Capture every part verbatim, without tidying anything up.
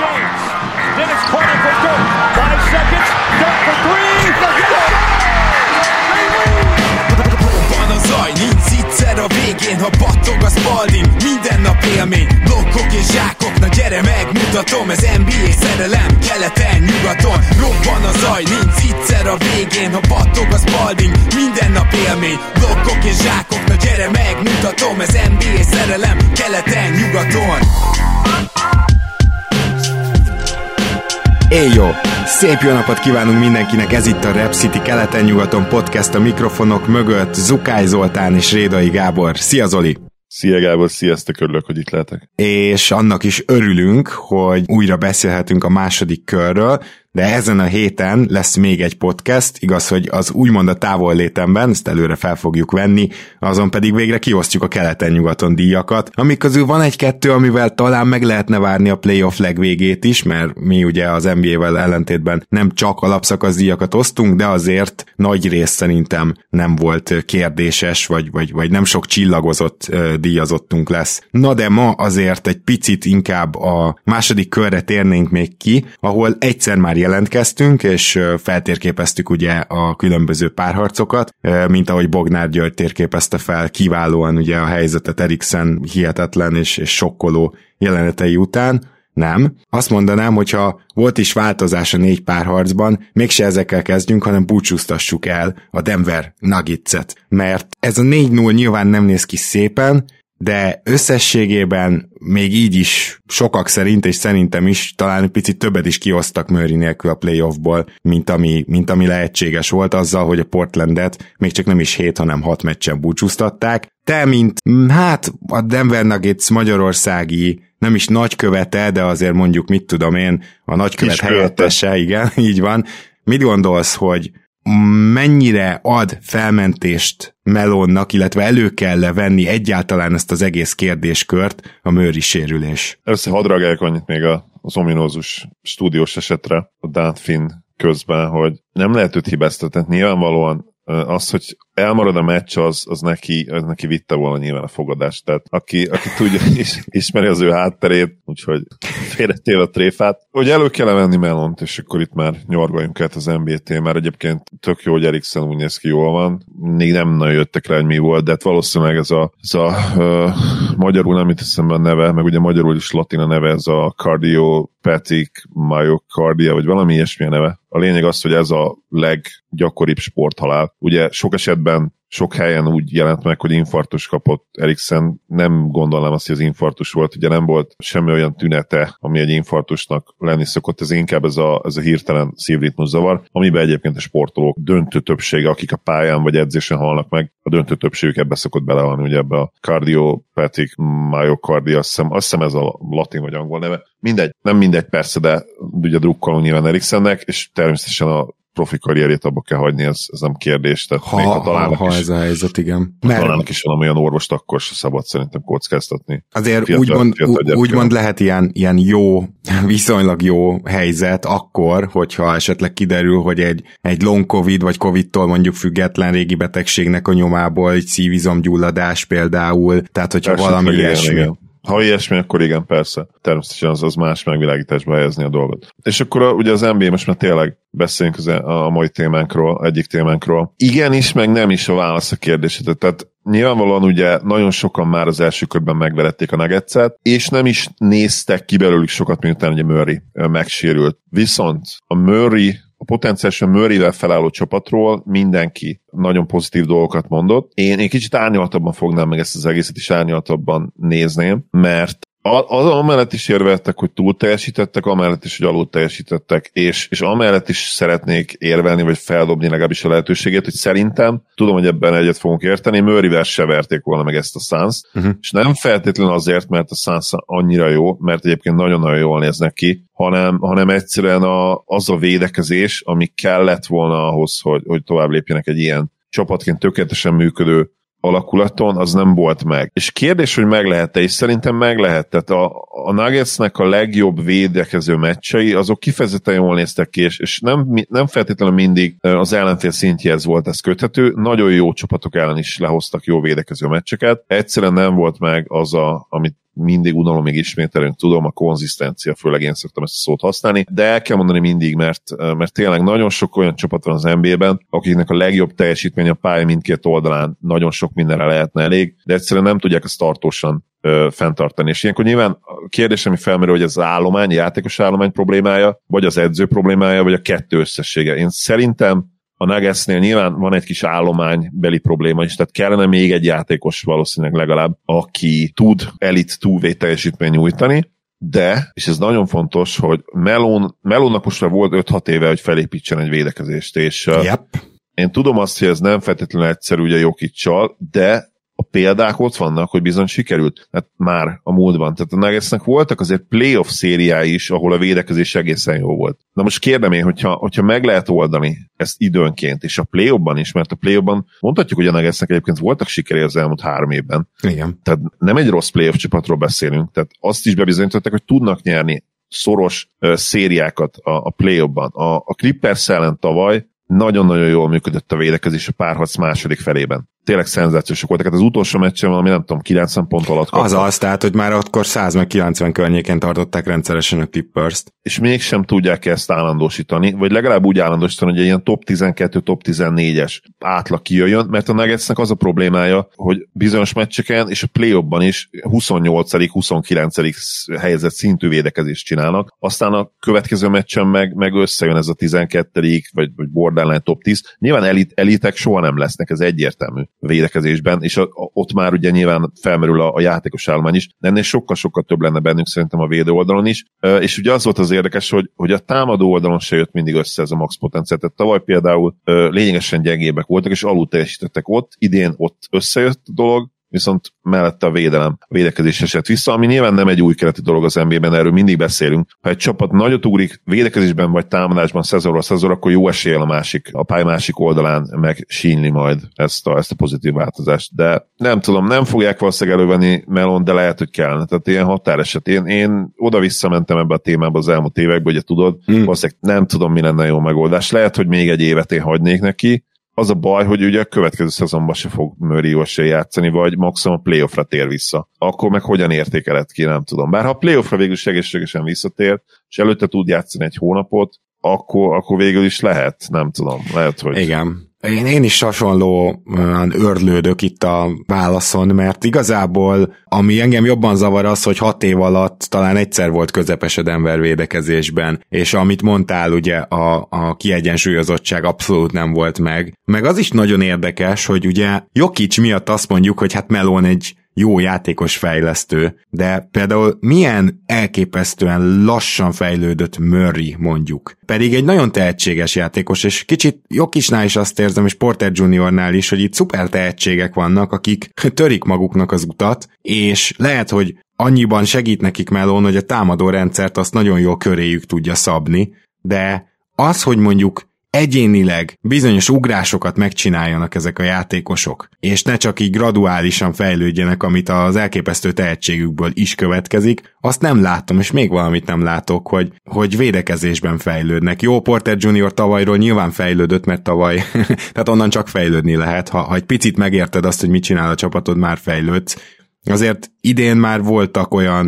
James. Dennis Carter for Dirk. Five seconds. Dirk for three. Van a zaj, nincs egyszer a végén, ha battog a Spalding. Minden nap élmény, blokkok és zsákok. Na gyere, megmutatom, ez en bé á szerelem, keleten, nyugaton. Robban a zaj, nincs egyszer a végén, ha battog a Spalding. Minden nap élmény, blokkok és zsákok. Na gyere, megmutatom, ez en bé á szerelem, keleten, nyugaton. Éj jó! Szép jó napot kívánunk mindenkinek, ez itt a Rap City Keleten-nyugaton podcast, a mikrofonok mögött Zukály Zoltán és Rédai Gábor. Szia Zoli! Szia Gábor, sziasztok, örülök, hogy itt lehetek. És annak is örülünk, hogy újra beszélhetünk a második körről, de ezen a héten lesz még egy podcast, igaz, hogy az úgymond a távol létemben, ezt előre fel fogjuk venni, azon pedig végre kiosztjuk a keleten-nyugaton díjakat, amik közül van egy-kettő, amivel talán meg lehetne várni a playoff legvégét is, mert mi ugye az en bé á-vel ellentétben nem csak alapszakasz díjakat osztunk, de azért nagy rész szerintem nem volt kérdéses, vagy, vagy, vagy nem sok csillagozott díjazottunk lesz. Na de ma azért egy picit inkább a második körre térnénk még ki, ahol egyszer már jelentkeztünk, és feltérképeztük ugye a különböző párharcokat, mint ahogy Bognár György térképezte fel kiválóan ugye a helyzetet Eriksen hihetetlen és, és sokkoló jelenetei után. Nem. Azt mondanám, hogyha volt is változás a négy párharcban, mégse ezekkel kezdjünk, hanem búcsúztassuk el a Denver Nuggets-et. Mert ez a négy null nyilván nem néz ki szépen, de összességében még így is sokak szerint, és szerintem is talán picit többet is kiosztak Murray nélkül a playoffból, mint ami, mint ami lehetséges volt azzal, hogy a Portlandet még csak nem is hét, hanem hat meccsen búcsúztatták. Te, mint hát a Denver Nuggets magyarországi, nem is nagykövete, de azért mondjuk mit tudom én, a nagykövet helyettese, igen, így van. Mit gondolsz, hogy mennyire ad felmentést Malone-nak, illetve elő kell venni egyáltalán ezt az egész kérdéskört a Murray sérülés? Először hadd reagáljak annyit még az ominózus stúdiós esetre a Dán Finn közben, hogy nem lehet őt hibáztatni. Nyilvánvalóan az, hogy elmarad a meccs, az, az, neki, az neki vitte volna nyilván a fogadást. Tehát aki, aki tudja, is, ismeri az ő hátterét, úgyhogy félretél a tréfát. Hogy elő kell venni Malone-t, és akkor itt már nyorgaljunk át az en bé té, mert egyébként tök jó, hogy Eriksen úgy néz ki, jól van. Még nem nagyon jöttek rá, hogy mi volt, de hát valószínűleg ez a, ez a uh, magyarul nem jut eszembe a neve, meg ugye magyarul is latina neve, ez a Cardiopathic Myocardia, vagy valami ilyesmi a neve. A lényeg az, hogy ez a leggyakoribb sporthalál. Ugye sok esetben sok helyen úgy jelent meg, hogy infarktus kapott Eriksen. Nem gondolnám azt, hogy az infarktus volt, ugye nem volt semmi olyan tünete, ami egy infarktusnak lenni szokott, ez inkább ez a, ez a hirtelen szívritmus zavar, amiben egyébként a sportolók döntő többsége, akik a pályán vagy edzésen halnak meg, a döntő többségük ebbe szokott belehalni, ugye ebbe a Cardiopathic Myocardia, azt hiszem, azt hiszem ez a latin vagy angol neve, mindegy, nem mindegy persze, de ugye drukkolunk nyilván Eriksennek, és természetesen a profi karrierét abba kell hagyni, ez, ez nem kérdés. Tehát ha, még ha találnak ha, ha is, ez a helyzet, igen. Ha találnak is van olyan orvost, akkor se szabad szerintem kockáztatni. Azért fiatal, úgymond, fiatal úgymond lehet ilyen, ilyen jó, viszonylag jó helyzet akkor, hogyha esetleg kiderül, hogy egy, egy long covid, vagy covidtól mondjuk független régi betegségnek a nyomából egy szívizomgyulladás például, tehát hogyha persze, valami ilyesmi. Igen, igen. Ha ilyesmi, akkor igen, persze. Természetesen az, az más megvilágításba helyezni a dolgot. És akkor a, ugye az en bé á, most már tényleg beszéljünk az a mai témánkról, egyik témánkról. Igen is, meg nem is a válasz a kérdésre. Tehát nyilvánvalóan ugye nagyon sokan már az első körben megverették a Nuggetset, és nem is néztek ki belőlük sokat, miután ugye Murray megsérült. Viszont a Murray, a potenciálisan Murrayvel felálló csapatról mindenki nagyon pozitív dolgokat mondott. Én egy kicsit árnyaltabban fognám meg ezt az egészet, és árnyaltabban nézném, mert Az amellett is érveltek, hogy túl teljesítettek, amellett is, hogy alul teljesítettek, és, és amellett is szeretnék érvelni, vagy feldobni legalábbis a lehetőségét, hogy szerintem, tudom, hogy ebben egyet fogunk érteni, Murrayvel se verték volna meg ezt a Suns, uh-huh. és nem feltétlenül azért, mert a Suns annyira jó, mert egyébként nagyon-nagyon jól néznek ki, hanem, hanem egyszerűen a, az a védekezés, ami kellett volna ahhoz, hogy, hogy tovább lépjenek egy ilyen csapatként tökéletesen működő alakulaton, az nem volt meg. És kérdés, hogy meg lehet-e, és szerintem meg lehet. Tehát a, a Nuggetsnek a legjobb védekező meccsei, azok kifejezetten jól néztek ki, és, és nem, nem feltétlenül mindig az ellenfél szintjéhez volt ez köthető, nagyon jó csapatok ellen is lehoztak jó védekező meccseket. Egyszerűen nem volt meg az a, amit mindig unalomig ismételünk, tudom, a konzisztencia, főleg én szoktam ezt a szót használni, de el kell mondani mindig, mert, mert tényleg nagyon sok olyan csapat van az en bé á-ben, akiknek a legjobb teljesítmény a pálya mindkét oldalán, nagyon sok mindenre lehetne elég, de egyszerűen nem tudják ezt tartósan ö, fenntartani. És ilyenkor nyilván a kérdés, ami felmerül, hogy ez az állomány, játékos állomány problémája, vagy az edző problémája, vagy a kettő összessége. Én szerintem a Nuggetsnél nyilván van egy kis állománybeli probléma is, tehát kellene még egy játékos valószínűleg legalább, aki tud elit two-way teljesítményt nyújtani, de, és ez nagyon fontos, hogy Malone, Malone-nak most már volt öt-hat éve, hogy felépítsen egy védekezést, és yep. én tudom azt, hogy ez nem feltétlenül egyszerű ugye Jokic-sal, de a példák ott vannak, hogy bizony sikerült. Hát már a múltban. Tehát a Nuggetsnek voltak azért playoff szériái is, ahol a védekezés egészen jó volt. Na most kérdem én, hogyha, hogyha meg lehet oldani ezt időnként, és a playoffban is, mert a playoffban mondhatjuk, hogy a Nuggetsnek egyébként voltak sikerei az elmúlt három évben. Igen. Tehát nem egy rossz playoff csapatról beszélünk, tehát azt is bebizonyították, hogy tudnak nyerni szoros uh, szériákat a, a playoffban. A, a Clippers ellen tavaly nagyon-nagyon jól működött a védekezés a párharc második felében. Tényleg szenzációsok voltak. Hát az utolsó meccsen valami, nem tudom, kilencven pont alatt kaptak. Az az, tehát, hogy már akkor száz meg kilencven környéken tartották rendszeresen a Clippers-t. És mégsem tudják ezt állandósítani, vagy legalább úgy állandósítani, hogy egy ilyen top tizenkettő, top tizennégyes átlag kijöjjön, mert a Nuggetsnek az a problémája, hogy bizonyos meccseken és a play-offban is huszonnyolcadik, huszonkilencedik helyzet szintű védekezést csinálnak, aztán a következő meccsen meg, meg összejön ez a tizenkettedik vagy, vagy borderline top tíz. Nyilván elit, elitek soha nem lesznek, ez egyértelmű védekezésben, és a, a, ott már ugye nyilván felmerül a, a játékos állomány is, de ennél sokkal-sokkal több lenne bennünk szerintem a védő oldalon is, e, és ugye az volt az érdekes, hogy, hogy a támadó oldalon se jött mindig össze ez a max potenciál, tehát tavaly például e, lényegesen gyengébbek voltak, és alul teljesítettek ott, idén ott összejött a dolog, viszont mellette a védelem, a védekezés esett vissza, ami nyilván nem egy új keleti dolog az en bé á-ben, erről mindig beszélünk. Ha egy csapat nagyot ugrik védekezésben vagy támadásban szezonról szezonra, akkor jó eséllyel a másik, a pálya másik oldalán megsínli majd ezt a, ezt a pozitív változást. De nem tudom, nem fogják valószínűleg elővenni Melon, de lehet, hogy kellene. Tehát ilyen határeset. Én, én oda-visszamentem ebbe a témába az elmúlt években, ugye tudod, hmm. valószínűleg nem tudom, mi lenne jó megoldás. Lehet, hogy még egy évet én hagynék neki. Az a baj, hogy ugye a következő szezonban se fog Murray jól se játszani, vagy maximum a playoffra tér vissza. Akkor meg hogyan értékeled ki, nem tudom. Bár ha a playoffra végül is egészségesen visszatér, és előtte tud játszani egy hónapot, akkor, akkor végül is lehet, nem tudom. Lehet, hogy... Igen. Én, én is hasonlóan örlődök itt a válaszon, mert igazából ami engem jobban zavar az, hogy hat év alatt talán egyszer volt közepes a Denver védekezésben, és amit mondtál, ugye a, a kiegyensúlyozottság abszolút nem volt meg. Meg az is nagyon érdekes, hogy ugye Jokic miatt azt mondjuk, hogy hát Malone egy jó játékos fejlesztő, de például milyen elképesztően lassan fejlődött Murray mondjuk. Pedig egy nagyon tehetséges játékos, és kicsit Jokicnál is azt érzem, és Porter juniornál is, hogy itt szuper tehetségek vannak, akik törik maguknak az utat, és lehet, hogy annyiban segít nekik Malone, hogy a támadó rendszert azt nagyon jól köréjük tudja szabni, de az, hogy mondjuk egyénileg bizonyos ugrásokat megcsináljanak ezek a játékosok, és ne csak így graduálisan fejlődjenek, amit az elképesztő tehetségükből is következik, azt nem látom, és még valamit nem látok, hogy, hogy védekezésben fejlődnek. Jó, Porter junior tavalyról nyilván fejlődött, mert tavaly, tehát onnan csak fejlődni lehet, ha, ha egy picit megérted azt, hogy mit csinál a csapatod, már fejlődsz. Azért idén már voltak olyan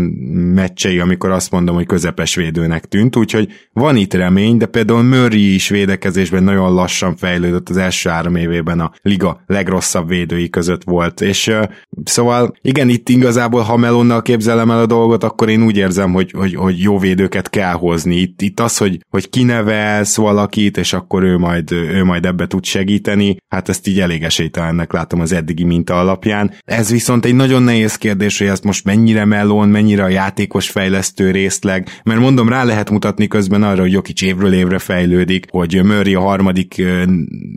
meccsei, amikor azt mondom, hogy közepes védőnek tűnt, úgyhogy van itt remény, de például Murray is védekezésben nagyon lassan fejlődött, az első három évében a liga legrosszabb védői között volt, és uh, szóval igen, itt igazából, ha Melonnal képzelem el a dolgot, akkor én úgy érzem, hogy, hogy, hogy jó védőket kell hozni. Itt, itt az, hogy, hogy kinevelsz valakit, és akkor ő majd, ő majd ebbe tud segíteni, hát ezt így elég esélytelennek látom az eddigi minta alapján. Ez viszont egy nagyon nehéz nehéz kérdés, hogy ezt most mennyire Malone, mennyire a játékos fejlesztő részleg, mert mondom, rá lehet mutatni közben arra, hogy Jokic évről évre fejlődik, hogy Murray a harmadik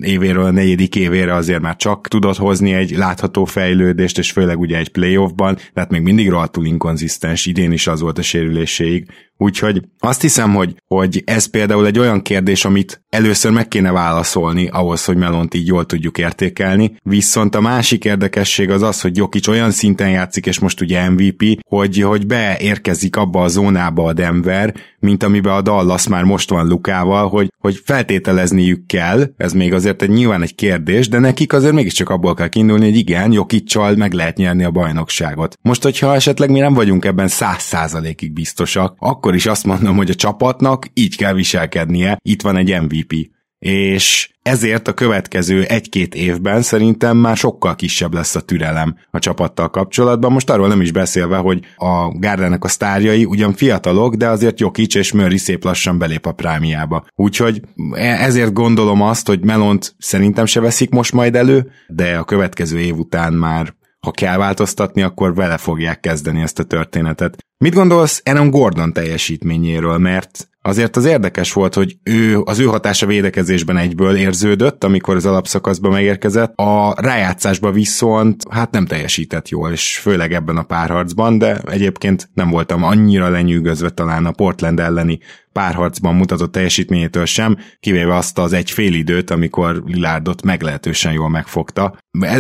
évéről a negyedik évére azért már csak tudott hozni egy látható fejlődést, és főleg ugye egy playoffban, tehát még mindig rohadtul inkonzisztens, idén is az volt a sérüléséig. Úgyhogy azt hiszem, hogy, hogy ez például egy olyan kérdés, amit először meg kéne válaszolni ahhoz, hogy Malone-t így jól tudjuk értékelni, viszont a másik érdekesség az az, hogy Jokic olyan szinten játszik, és most ugye em vé pé, hogy, hogy beérkezik abba a zónába a Denver, mint amiben a Dallas már most van Lukával, hogy, hogy feltételezniük kell, ez még azért egy, nyilván egy kérdés, de nekik azért mégiscsak abból kell kiindulni, hogy igen, Jokic-csal meg lehet nyerni a bajnokságot. Most, hogyha esetleg mi nem vagyunk ebben száz százalékig biztosak, akkor is azt mondom, hogy a csapatnak így kell viselkednie, itt van egy em vé pé. És ezért a következő egy-két évben szerintem már sokkal kisebb lesz a türelem a csapattal kapcsolatban. Most arról nem is beszélve, hogy a gárdának a sztárjai ugyan fiatalok, de azért Jokic és Murray szép lassan belép a prámiába. Úgyhogy ezért gondolom azt, hogy Malone-t szerintem se veszik most majd elő, de a következő év után már, ha kell változtatni, akkor vele fogják kezdeni ezt a történetet. Mit gondolsz Aaron Gordon teljesítményéről, mert azért az érdekes volt, hogy ő, az ő hatása védekezésben egyből érződött, amikor az alapszakaszba megérkezett, a rájátszásba viszont hát nem teljesített jól, és főleg ebben a párharcban, de egyébként nem voltam annyira lenyűgözve talán a Portland elleni párharcban mutatott teljesítményétől sem, kivéve azt az egy fél időt, amikor Lillardot meglehetősen jól megfogta.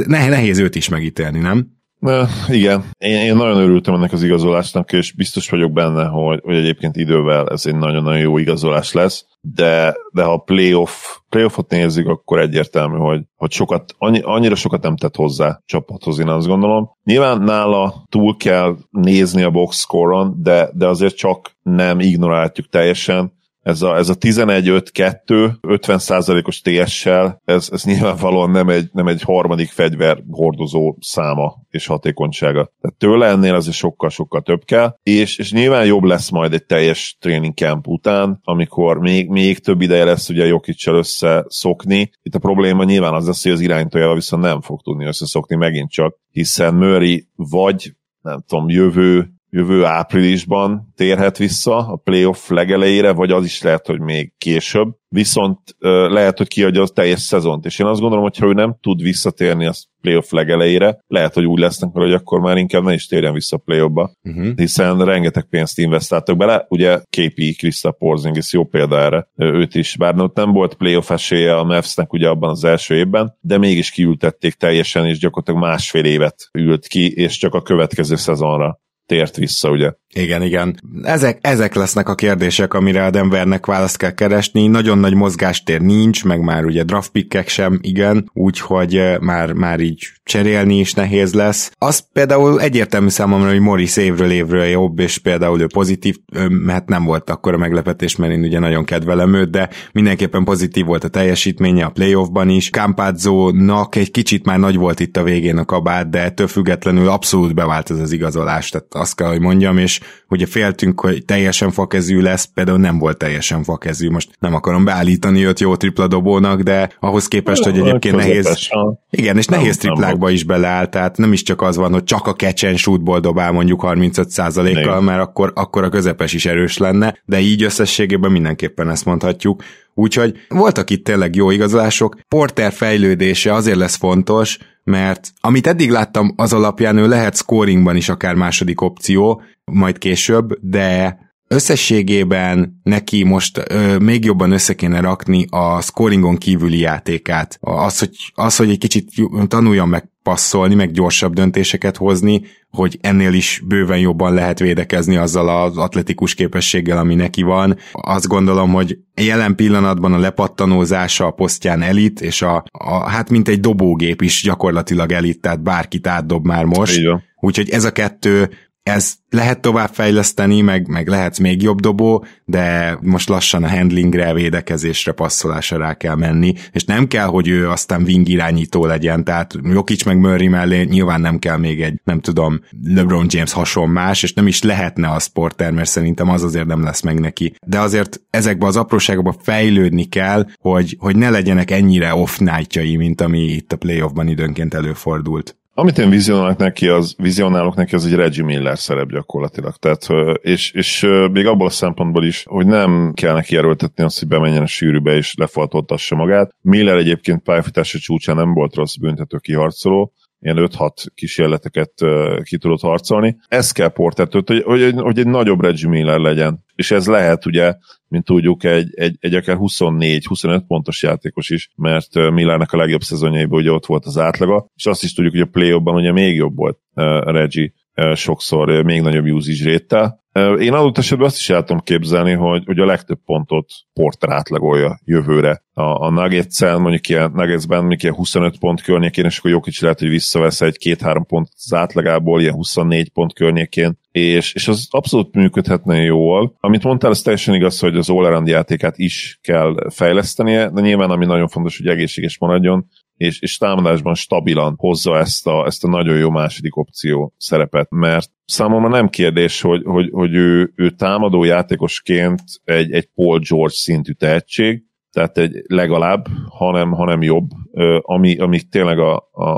Ne- nehéz őt is megítélni, nem? Na, igen, én, én nagyon örültem ennek az igazolásnak, és biztos vagyok benne, hogy, hogy egyébként idővel ez egy nagyon-nagyon jó igazolás lesz, de, de ha a playoff, playoffot nézzük, akkor egyértelmű, hogy, hogy sokat, annyi, annyira sokat nem tett hozzá csapathoz, én azt gondolom. Nyilván nála túl kell nézni a box score-on, de, de azért csak nem ignorálhatjuk teljesen. Ez a, ez a tizenegy öt kettő, ötven százalékos té es-sel, ez, ez nyilvánvalóan nem egy, nem egy harmadik fegyver hordozó száma és hatékonysága. Tehát tőle ennél azért sokkal-sokkal több kell, és, és nyilván jobb lesz majd egy teljes training camp után, amikor még, még több ideje lesz ugye Jokic-sel összeszokni. Itt a probléma nyilván az lesz, hogy az irányítója viszont nem fog tudni összeszokni megint csak, hiszen Murray vagy, nem tudom, jövő, jövő áprilisban térhet vissza a playoff legelejére, vagy az is lehet, hogy még később, viszont lehet, hogy kiadja a teljes szezont, és én azt gondolom, hogy ha ő nem tud visszatérni a playoff legelejére, lehet, hogy úgy lesznek, hogy akkor már inkább ne is térjen vissza a playoffba, uh-huh. hiszen rengeteg pénzt investáltak bele, ugye ká pé, Kriszta Porzingis jó példa erre, őt is, bár nem volt playoff esélye a Mavs-nek ugye abban az első évben, de mégis kiültették teljesen, és gyakorlatilag másfél évet ült ki, és csak a következő szezonra tért vissza, ugye? Igen, igen. Ezek, ezek lesznek a kérdések, amire a Denvernek választ kell keresni. Nagyon nagy mozgástér nincs, meg már ugye draft pickek sem, igen, úgyhogy már, már így cserélni is nehéz lesz. Az például egyértelmű számomra, hogy Morris évről évről jobb, és például ő pozitív, hát nem volt akkora meglepetés, mert én ugye nagyon kedvelem őt, de mindenképpen pozitív volt a teljesítménye a playoffban is. Campazzónak egy kicsit már nagy volt itt a végén a kabát, de ettől függetlenül abszolút bevált ez az igazolás, tehát azt kell, hogy mondjam, és ugye féltünk, hogy teljesen fakezű lesz, például nem volt teljesen fakezű, most nem akarom beállítani őt jó tripla dobónak, de ahhoz képest, hogy egyébként nehéz, igen, és nehéz triplákba is beleáll, tehát nem is csak az van, hogy csak a catch and shootból dobál mondjuk harmincöt százalékkal, mert akkor, akkor a közepes is erős lenne, de így összességében mindenképpen ezt mondhatjuk. Úgyhogy voltak itt tényleg jó igazolások. Porter fejlődése azért lesz fontos, mert amit eddig láttam, az alapján ő lehet scoringban is akár második opció, majd később, de összességében neki most ö, még jobban össze kéne rakni a scoringon kívüli játékát. Az, hogy, az, hogy egy kicsit tanuljon meg passzolni, meg gyorsabb döntéseket hozni, hogy ennél is bőven jobban lehet védekezni azzal az atletikus képességgel, ami neki van. Azt gondolom, hogy jelen pillanatban a lepattanózása a posztján elit, és a, a hát mint egy dobógép is gyakorlatilag elit, tehát bárkit átdob már most. Úgyhogy ez a kettő, ez lehet tovább fejleszteni, meg, meg lehetsz még jobb dobó, de most lassan a handlingre, védekezésre, passzolásra rá kell menni, és nem kell, hogy ő aztán wing irányító legyen, tehát Jokic meg Murray mellé nyilván nem kell még egy, nem tudom, LeBron James hasonmás, és nem is lehetne az Porter, mert szerintem az azért nem lesz meg neki. De azért ezekben az apróságokban fejlődni kell, hogy, hogy ne legyenek ennyire off night-jai, mint ami itt a playoffban időnként előfordult. Amit én vizionálok neki, az, vizionálok neki, az egy Reggie Miller szerep gyakorlatilag. Tehát, és, és még abból a szempontból is, hogy nem kell neki erőltetni azt, hogy bemenjen a sűrűbe és lefoltoltassa magát. Miller egyébként pályafutása csúcsán nem volt rossz büntető kiharcoló, ilyen öt-hat kísérleteket uh, ki tudott harcolni. Ez kell Portertől, hogy, hogy, hogy egy nagyobb Reggie Miller legyen. És ez lehet ugye, mint tudjuk, egy, egy, egy akár huszonnégy-huszonöt pontos játékos is, mert Millernek a legjobb szezonjaiban ugye ott volt az átlaga, és azt is tudjuk, hogy a play-offban ugye még jobb volt uh, Reggie, uh, sokszor uh, még nagyobb usage rate-tel. Uh, én adott esetben azt is el tudom képzelni, hogy, hogy a legtöbb pontot Porter átlagolja jövőre. A, a Nuggets-en, mondjuk ilyen Nuggets-ben, mondjuk ilyen huszonöt pont környékén, és akkor Jokic lehet, hogy visszavesz egy két-három pont az átlagából, ilyen huszonnégy pont környékén, és, és az abszolút működhetne jól. Amit mondtál, az teljesen igaz, hogy az all-around játékát is kell fejlesztenie, de nyilván ami nagyon fontos, hogy egészséges maradjon, és, és támadásban stabilan hozza ezt a, ezt a nagyon jó második opció szerepet, mert számomra nem kérdés, hogy, hogy, hogy ő, ő támadó játékosként egy, egy Paul George szintű tehetség, tehát egy legalább, hanem, hanem jobb, ami, ami tényleg a, a,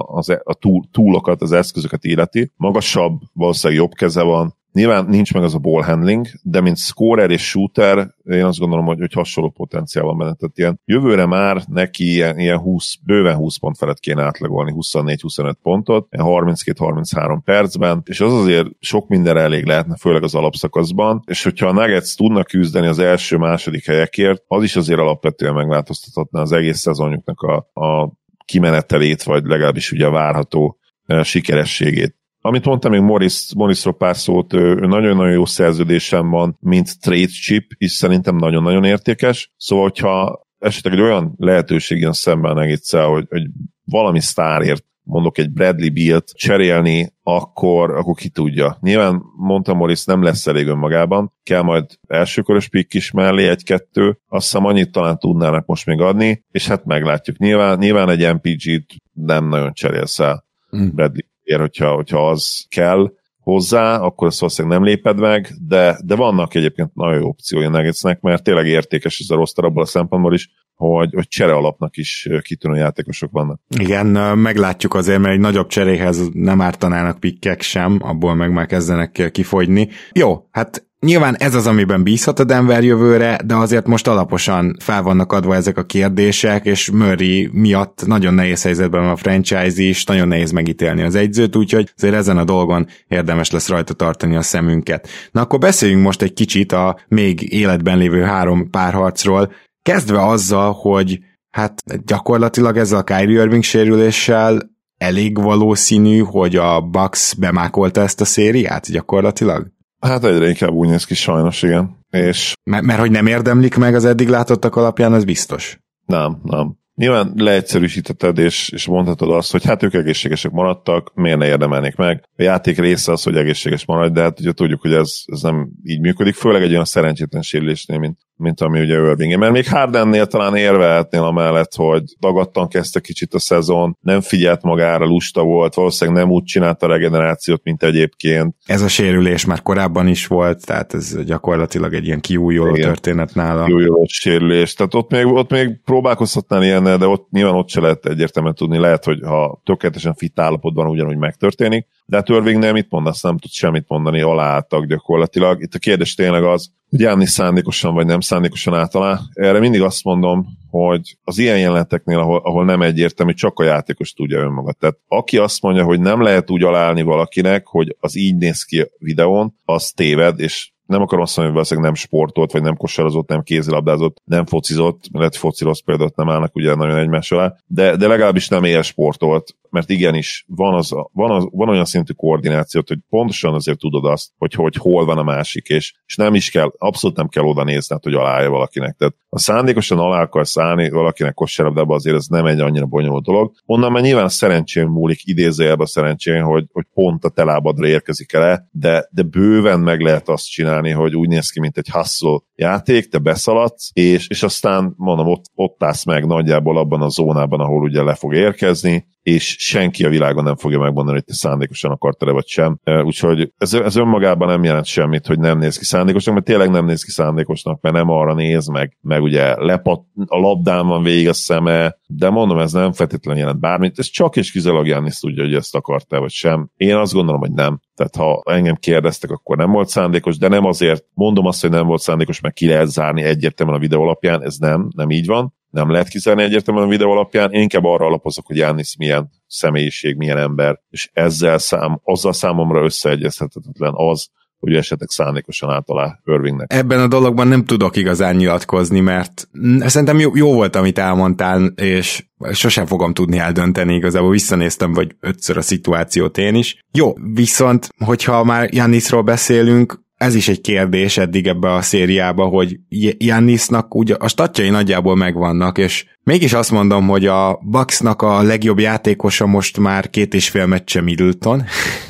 a túl, túlokat, az eszközöket illeti. Magasabb, valószínűleg jobb keze van. Nyilván nincs meg az a ball handling, de mint scorer és shooter, én azt gondolom, hogy, hogy hasonló potenciál van benne. Tehát ilyen jövőre már neki ilyen, ilyen húsz, bőven húsz pont felett kéne átlagolni, huszonnégy-huszonöt pontot, harminckét-harminchárom percben, és az azért sok mindenre elég lehetne, főleg az alapszakaszban, és hogyha a Nuggets tudnak küzdeni az első-második helyekért, az is azért alapvetően megváltoztathatna az egész szezonjuknak a, a kimenetelét, vagy legalábbis ugye a várható sikerességét. Amit mondtam még Morris, Morrisról pár szót, ő nagyon-nagyon jó szerződésem van, mint trade chip, és szerintem nagyon-nagyon értékes. Szóval, hogyha esetleg olyan lehetőség jön szemben egyszer, hogy, hogy valami sztárért, mondok egy Bradley Bealt cserélni, akkor, akkor ki tudja. Nyilván mondta Morris, nem lesz elég önmagában, kell majd elsőkörös pikk is mellé, egy-kettő, azt hiszem annyit talán tudnának most még adni, és hát meglátjuk. Nyilván, nyilván egy em pé gét nem nagyon cserélsz el Bradley. Ér, hogyha, hogyha az kell hozzá, akkor azt valószínűleg nem léped meg, de, de vannak egyébként nagyon jó opciói a Nuggetsnek, mert tényleg értékes ez a roster abban a szempontból is, hogy, hogy csere alapnak is kitűnő játékosok vannak. Igen, meglátjuk azért, mert egy nagyobb cseréhez nem ártanának pikkek sem, abból meg már kezdenek kifogyni. Jó, hát nyilván ez az, amiben bízhat a Denver jövőre, de azért most alaposan fel vannak adva ezek a kérdések, és Murray miatt nagyon nehéz helyzetben van a franchise is, nagyon nehéz megítélni az edzőt, úgyhogy azért ezen a dolgon érdemes lesz rajta tartani a szemünket. Na akkor beszéljünk most egy kicsit a még életben lévő három párharcról, kezdve azzal, hogy hát gyakorlatilag ezzel a Kyrie Irving sérüléssel elég valószínű, hogy a Bucks bemákolta ezt a szériát gyakorlatilag? Hát egyre inkább úgy néz ki, sajnos, igen. És... M- mert hogy nem érdemlik meg az eddig látottak alapján, az biztos. Nem, nem. Nyilván leegyszerűsítetted, és, és mondhatod azt, hogy hát ők egészségesek maradtak, miért ne érdemelnék meg. A játék része az, hogy egészséges maradj, de hát ugye tudjuk, hogy ez, ez nem így működik, főleg egy olyan szerencsétlen sérülésnél, mint, mint ami ugye Irving. Mert még Hardennél talán érvehetnél amellett, hogy dagadtan kezdte kicsit a szezon, nem figyelt magára, lusta volt, valószínűleg nem úgy csinálta a regenerációt, mint egyébként. Ez a sérülés már korábban is volt, tehát ez gyakorlatilag egy ilyen kiújuló történet nála. Kiújuló sérülés, tehát ott még, ott még próbálkozhatnál ilyen, de ott nyilván ott se lehet egyértelműen tudni, lehet, hogy ha tökéletesen fit állapotban ugyanúgy megtörténik, de hát Irvingnél mit mondasz, nem tud semmit mondani, aláálltak gyakorlatilag. Itt a kérdés tényleg az, hogy Giannis szándékosan vagy nem szándékosan állt alá. Erre mindig azt mondom, hogy az ilyen jeleneteknél, ahol, ahol nem egyértelmű, csak a játékos tudja önmagát. Tehát aki azt mondja, hogy nem lehet úgy aláállni valakinek, hogy az így néz ki a videón, az téved, és nem akarom azt mondani, hogy valószínűleg nem sportolt, vagy nem kosarazott, nem kézilabdázott, nem focizott, mert focirosz például nem állnak ugye nagyon egymás alá, de, de legalábbis nem él sportolt, mert igenis van, az, van, az, van olyan szintű koordinációt, hogy pontosan azért tudod azt, hogy, hogy hol van a másik, és, és nem is kell, abszolút nem kell oda nézned, hogy alája valakinek. Tehát ha szándékosan alá akarsz állni valakinek kosárlabdába, azért ez nem egy annyira bonyolult dolog. Onnan már nyilván szerencsén múlik, idézőjelben szerencsén, hogy, hogy pont a te lábadra érkezik el, de, de bőven meg lehet azt csinálni, hogy úgy néz ki, mint egy hustle játék, te beszaladsz, és, és aztán mondom, ott, ott állsz meg nagyjából abban a zónában, ahol ugye le fog érkezni, és senki a világon nem fogja megmondani, hogy te szándékosan akartad-e vagy sem. Úgyhogy ez, ez önmagában nem jelent semmit, hogy nem néz ki szándékosnak, mert tényleg nem néz ki szándékosnak, mert nem arra néz meg, meg ugye lepat, a labdán van végig a szeme, de mondom, ez nem feltétlenül jelent bármit, ez csak és kizárólag Giannis tudja, hogy ezt akartál vagy sem. Én azt gondolom, hogy nem. Tehát ha engem kérdeztek, akkor nem volt szándékos, de nem azért mondom azt, hogy nem volt szándékos, mert ki lehet zárni egyértelműen a videó alapján, ez nem, nem így van. Nem lehet kizárni egyértelműen a videó alapján, én inkább arra alapozok, hogy Giannis milyen személyiség, milyen ember, és ezzel szám, azzal számomra összeegyezhetetlen az, hogy esetleg szándékosan átalá Irvingnek. Ebben a dologban nem tudok igazán nyilatkozni, mert szerintem jó, jó volt, amit elmondtál, és sosem fogom tudni eldönteni, igazából visszanéztem vagy ötször a szituációt én is. Jó, viszont, hogyha már Giannisról beszélünk, ez is egy kérdés eddig ebbe a szériába, hogy Giannisnak ugye a statjai nagyjából megvannak, és mégis azt mondom, hogy a Bucksnak a legjobb játékosa most már két és fél meccse Middleton,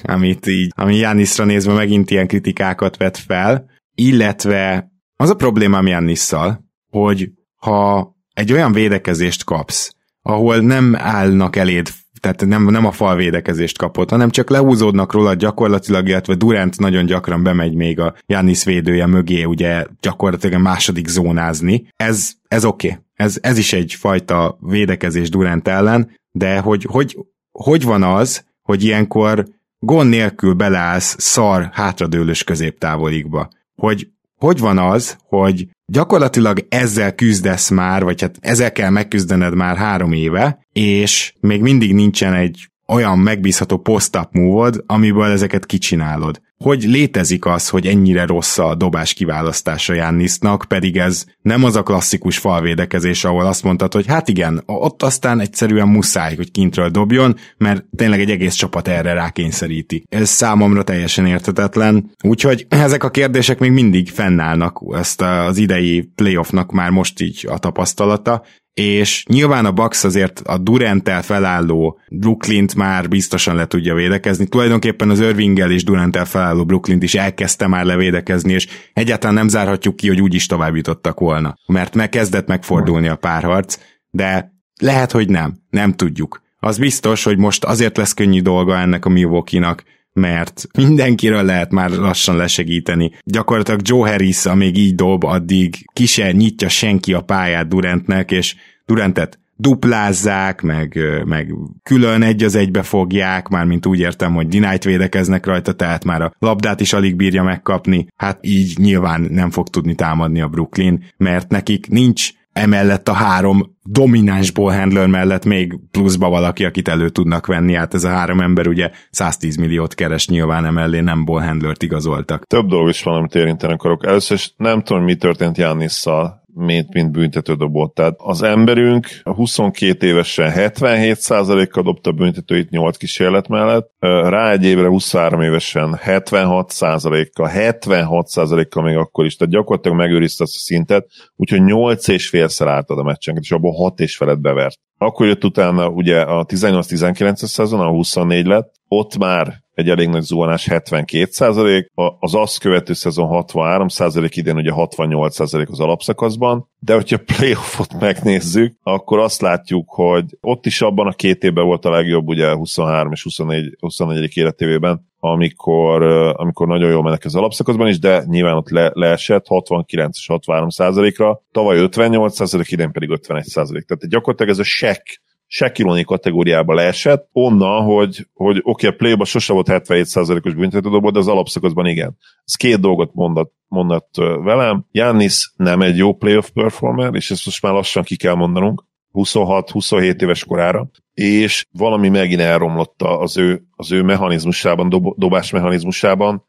amit így, ami Giannisra nézve megint ilyen kritikákat vet fel, illetve az a problémám Giannissal, hogy ha egy olyan védekezést kapsz, ahol nem állnak eléd, tehát nem, nem a fal védekezést kapott, hanem csak lehúzódnak róla gyakorlatilag, illetve Durant nagyon gyakran bemegy még a Giannis védője mögé, ugye gyakorlatilag második zónázni. Ez, ez oké. Okay. Ez, ez is egyfajta védekezés Durant ellen, de hogy, hogy, hogy van az, hogy ilyenkor gond nélkül beleállsz szar hátradőlős középtávolikba? Hogy, hogy van az, hogy gyakorlatilag ezzel küzdesz már, vagy hát ezzel kell megküzdened már három éve, és még mindig nincsen egy olyan megbízható post-up move-od, amiből ezeket kicsinálod. Hogy létezik az, hogy ennyire rossz a dobás kiválasztása Giannisnak, pedig ez nem az a klasszikus falvédekezés, ahol azt mondtad, hogy hát igen, ott aztán egyszerűen muszáj, hogy kintről dobjon, mert tényleg egy egész csapat erre rákényszeríti. Ez számomra teljesen érthetetlen, úgyhogy ezek a kérdések még mindig fennállnak, ezt az idei playoffnak már most így a tapasztalata, és nyilván a Bucks azért a Durant-tel felálló Brooklynt már biztosan le tudja védekezni, tulajdonképpen az Irvinggel és Durant-tel felálló Brooklynt is elkezdte már levédekezni, és egyáltalán nem zárhatjuk ki, hogy úgy is tovább jutottak volna, mert megkezdett megfordulni a párharc, de lehet, hogy nem, nem tudjuk. Az biztos, hogy most azért lesz könnyű dolga ennek a Milwaukee-nak, mert mindenkiről lehet már lassan lesegíteni. Gyakorlatilag Joe Harris, amíg így dob, addig ki se nyitja senki a pályát Durantnek, és Durantet duplázzák, meg, meg külön egy az egybe fogják, mármint úgy értem, hogy denied védekeznek rajta, tehát már a labdát is alig bírja megkapni. Hát így nyilván nem fog tudni támadni a Brooklyn, mert nekik nincs emellett a három domináns ballhandler mellett még pluszba valaki, akit elő tudnak venni, hát ez a három ember ugye száztíz milliót keres, nyilván emellé nem ballhandlert igazoltak. Több dolog is van, amit érinteni akarok. Először nem tudom, mi történt Giannissal, mint, mint büntetődobót. Tehát az emberünk huszonkét évesen hetvenhét százalékkal dobta büntetőit nyolc kísérlet mellett, rá egy évre huszonhárom évesen hetvenhat százalékkal, hetvenhat százalékkal még akkor is, tehát gyakorlatilag megőrizte azt a szintet, úgyhogy nyolc és félszer álltad a meccsenket, és abból hat és felet bevert. Akkor jött utána ugye a tizennyolc-tizenkilences szezon, a huszonnégy lett, ott már egy elég nagy zuhanás, hetvenkét százalék, az azt követő szezon hatvanhárom százalék, idén ugye hatvannyolc százalék az alapszakaszban, de hogyha playoffot megnézzük, akkor azt látjuk, hogy ott is abban a két évben volt a legjobb, ugye huszonhárom és huszonnégy, huszonnegyedik életévében, amikor, amikor nagyon jól mennek az alapszakaszban is, de nyilván ott le, leesett hatvankilenc és hatvanhárom százalékra, tavaly ötvennyolc százalék, idén pedig ötvenegy százalék. Tehát gyakorlatilag ez a sekk, Sekiloni kategóriába leesett, onnan, hogy, hogy oké, okay, a play-ba sose volt hetvenhét százalékos büntetődobó, de az alapszakaszban igen. Ez két dolgot mondott, mondott velem. Giannis nem egy jó playoff performer, és ezt most már lassan ki kell mondanunk, huszonhat-huszonhét éves korára, és valami megint elromlott az ő, az ő mechanizmusában, dob, dobás mechanizmusában,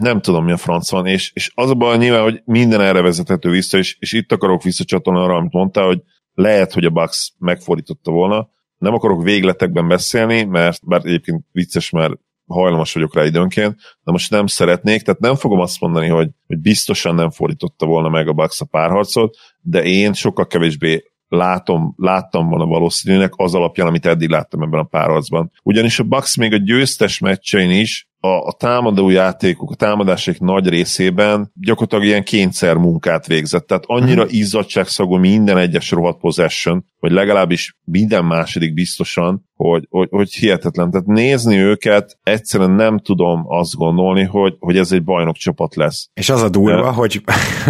nem tudom, mi a franc van, és, és az a baj nyilván, hogy minden erre vezethető vissza, és, és itt akarok visszacsatolni arra, amit mondtál, hogy lehet, hogy a Bucks megfordította volna. Nem akarok végletekben beszélni, mert bár egyébként vicces, mert hajlamos vagyok rá időnként, de most nem szeretnék, tehát nem fogom azt mondani, hogy, hogy biztosan nem fordította volna meg a Bucks a párharcot, de én sokkal kevésbé látom, láttam van a valószínűnek az alapján, amit eddig láttam ebben a párharcban. Ugyanis a Bucks még a győztes meccsein is a, a támadó játékok, a támadások nagy részében gyakorlatilag ilyen kényszermunkát végzett. Tehát annyira hmm. izzadságszagú minden egyes rohadt possession, vagy legalábbis minden második biztosan, hogy, hogy, hogy hihetetlen. Tehát nézni őket egyszerűen nem tudom azt gondolni, hogy, hogy ez egy bajnok csapat lesz. És az a durva, De... hogy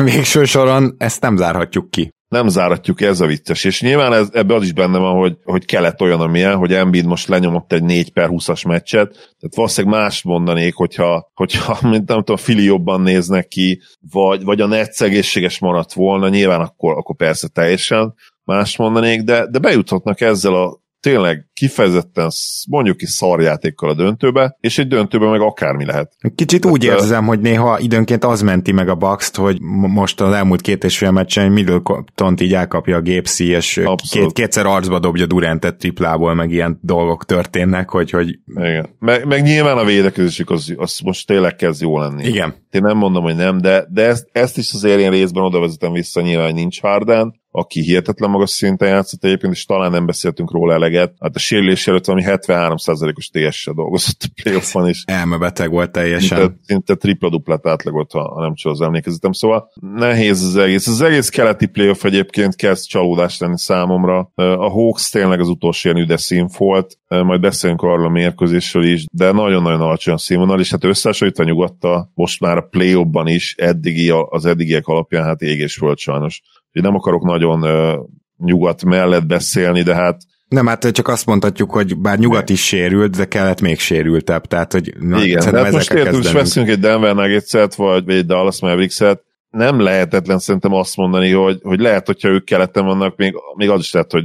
végső soron ezt nem zárhatjuk ki. Nem záratjuk, ez a vicces. És nyilván ez, ebbe az is benne van, hogy, hogy kellett olyan, amilyen, hogy Embiid most lenyomott egy négy per húszas meccset, tehát valószínűleg más mondanék, hogyha, hogyha mint nem tudom, Fili jobban néznek ki, vagy, vagy a Netsz egészséges maradt volna, nyilván akkor, akkor persze teljesen más mondanék, de, de bejuthatnak ezzel a tényleg kifejezetten mondjuk ki szarjátékkal a döntőbe, és egy döntőben meg akármi lehet. Kicsit tehát úgy érzem, hogy néha időnként az menti meg a Bucks-t, hogy most az elmúlt két és fél meccsen Middletont így elkapja a gépszi, és két, kétszer arcba dobja Durantet triplából, meg ilyen dolgok történnek, hogy... hogy... Igen. Meg, meg nyilván a védekezésük az, az most tényleg kezd jó lenni. Igen. Én nem mondom, hogy nem, de, de ezt, ezt is azért én részben oda vezetem vissza, nyilván nincs Harden, aki hihetetlen magas szinten játszott egyébként, és talán nem beszéltünk róla eleget. Hát a sérülés előtt valami hetvenhárom százalékos té es-sel dolgozott a playoffban is. Elmebeteg volt teljesen. Szinte, szinte tripla-duplát átlagot, ha nem csak az emlékezetem. Szóval nehéz az egész. Az egész keleti playoff egyébként kezd csalódás lenni számomra. A Hawks tényleg az utolsó ilyen üdes szín volt, majd beszélünk arról a mérkőzésről is, de nagyon-nagyon alacsony színvonal, és hát összehasonlítva nyugodtan, most már a playoffban is eddigi, az eddigiek alapján hát ég és föld sajnos. Én nem akarok nagyon uh, nyugat mellett beszélni, de hát... Nem, hát csak azt mondhatjuk, hogy bár nyugat is sérült, de kelet még sérültebb, tehát hogy... Na, igen, de hát most értünk, és veszünk egy Denver Nuggets-et, vagy egy Dallas Mavericks-et, nem lehetetlen szerintem azt mondani, hogy, hogy lehet, hogyha ők keleten vannak, még, még az is lehet, hogy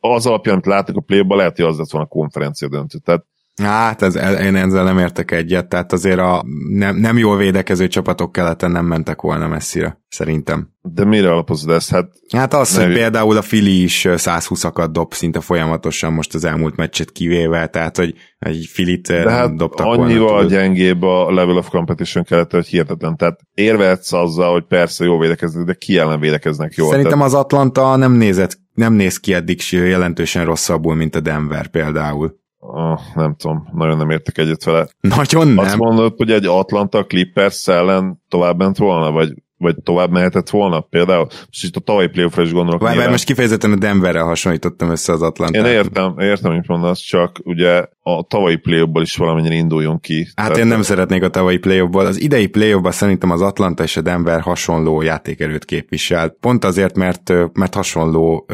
az alapján, amit látnak a play-ban, lehet, hogy az lett volna a konferencia döntő, tehát hát ez, én ezzel nem értek egyet, tehát azért a nem, nem jól védekező csapatok keleten nem mentek volna messzire, szerintem. De mire alapozod ezt? Hát, hát az, ne... hogy például a Fili is százhúszakat dob szinte folyamatosan most az elmúlt meccset kivéve, tehát hogy egy Filit de hát dobtak volna. De annyival gyengébb a level of competition keleten, hogy hihetetlen, tehát érvehetsz azzal, hogy persze jól védekeznek, de ki ellen védekeznek jól. Szerintem tehát... az Atlanta nem, nézett, nem néz ki eddig jelentősen rosszabbul, mint a Denver például. Oh, nem tudom, nagyon nem értek egyet vele. Nagyon nem. Azt mondod, hogy egy Atlanta Clippers ellen tovább ment volna, vagy, vagy tovább mehetett volna például? Most itt a tavalyi playoffra is gondolok. Várj, most kifejezetten a Denverrel hasonlítottam össze az Atlantát. Én értem, értem, hogy mondasz, csak ugye a tavalyi playoffból is valamennyire induljon ki. Hát tehát én nem szeretnék a tavalyi playoffból. Az idei playoffban szerintem az Atlanta és a Denver hasonló játékerőt képvisel. Pont azért, mert, mert hasonló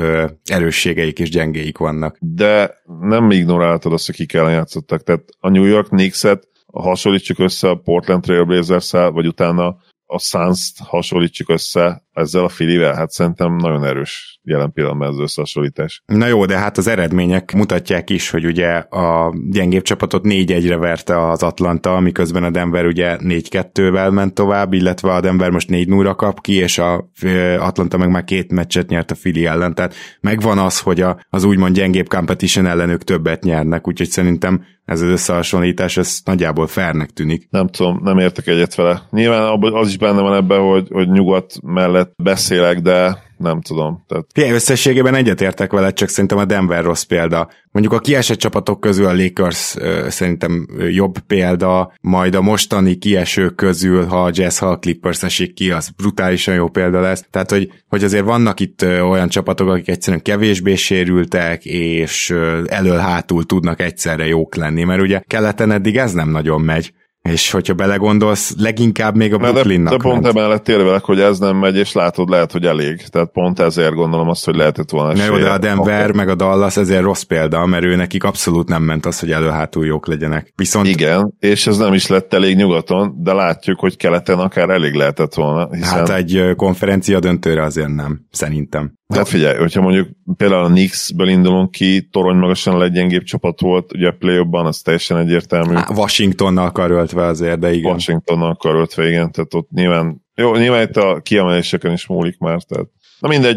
erősségeik és gyengéik vannak. De nem ignoráltad azt, akik ellen játszottak. Tehát a New York Knicks-et hasonlítsuk össze a Portland Trail Blazers-szel, vagy utána a Suns-t hasonlítsuk össze ezzel a Filivel, hát szerintem nagyon erős jelen pillanatban az összehasonlítás. Na jó, de hát az eredmények mutatják is, hogy ugye a gyengébb csapatot négy egyre verte az Atlanta, miközben a Denver ugye négy kettővel ment tovább, illetve a Denver most négy nullra kap ki, és a Atlanta meg már két meccset nyert a Fili ellen, tehát megvan az, hogy a, az úgymond gyengébb competition ellen ők többet nyernek, úgyhogy szerintem ez az összehasonlítás, ez nagyjából fairnek tűnik. Nem tudom, nem értek egyet vele. Nyilván az is benne van ebben, hogy, hogy nyugat mellett beszélek, de nem tudom. Tehát... Ilyen összességében egyetértek vele, csak szerintem a Denver rossz példa. Mondjuk a kiesett csapatok közül a Lakers ö, szerintem jobb példa, majd a mostani kiesők közül, ha a Jazz, ha a Clippers esik ki, az brutálisan jó példa lesz. Tehát, hogy, hogy azért vannak itt olyan csapatok, akik egyszerűen kevésbé sérültek, és elől-hátul tudnak egyszerre jók lenni, mert ugye keleten eddig ez nem nagyon megy. És hogyha belegondolsz, leginkább még a Brooklynnak. De, de pont emellett érvelek, hogy ez nem megy, és látod, lehet, hogy elég. Tehát pont ezért gondolom azt, hogy lehetett volna. Na jó, de a Denver akkor... meg a Dallas ezért rossz példa, mert ő nekik abszolút nem ment az, hogy elő-hátul jók legyenek. Viszont... Igen, és ez nem is lett elég nyugaton, de látjuk, hogy keleten akár elég lehetett volna. Hiszen... Hát egy konferencia döntőre azért nem, szerintem. De hát figyelj, hogyha mondjuk például a Knicksből indulunk ki, torony magasan a leggyengébb csapat volt, ugye a play-offban az teljesen egyértelmű. Há, Washingtonnal karöltve azért, de igen. Washingtonnal karöltve, igen, tehát ott nyilván, jó, nyilván itt a kiemeléseken is múlik már, tehát na mindegy,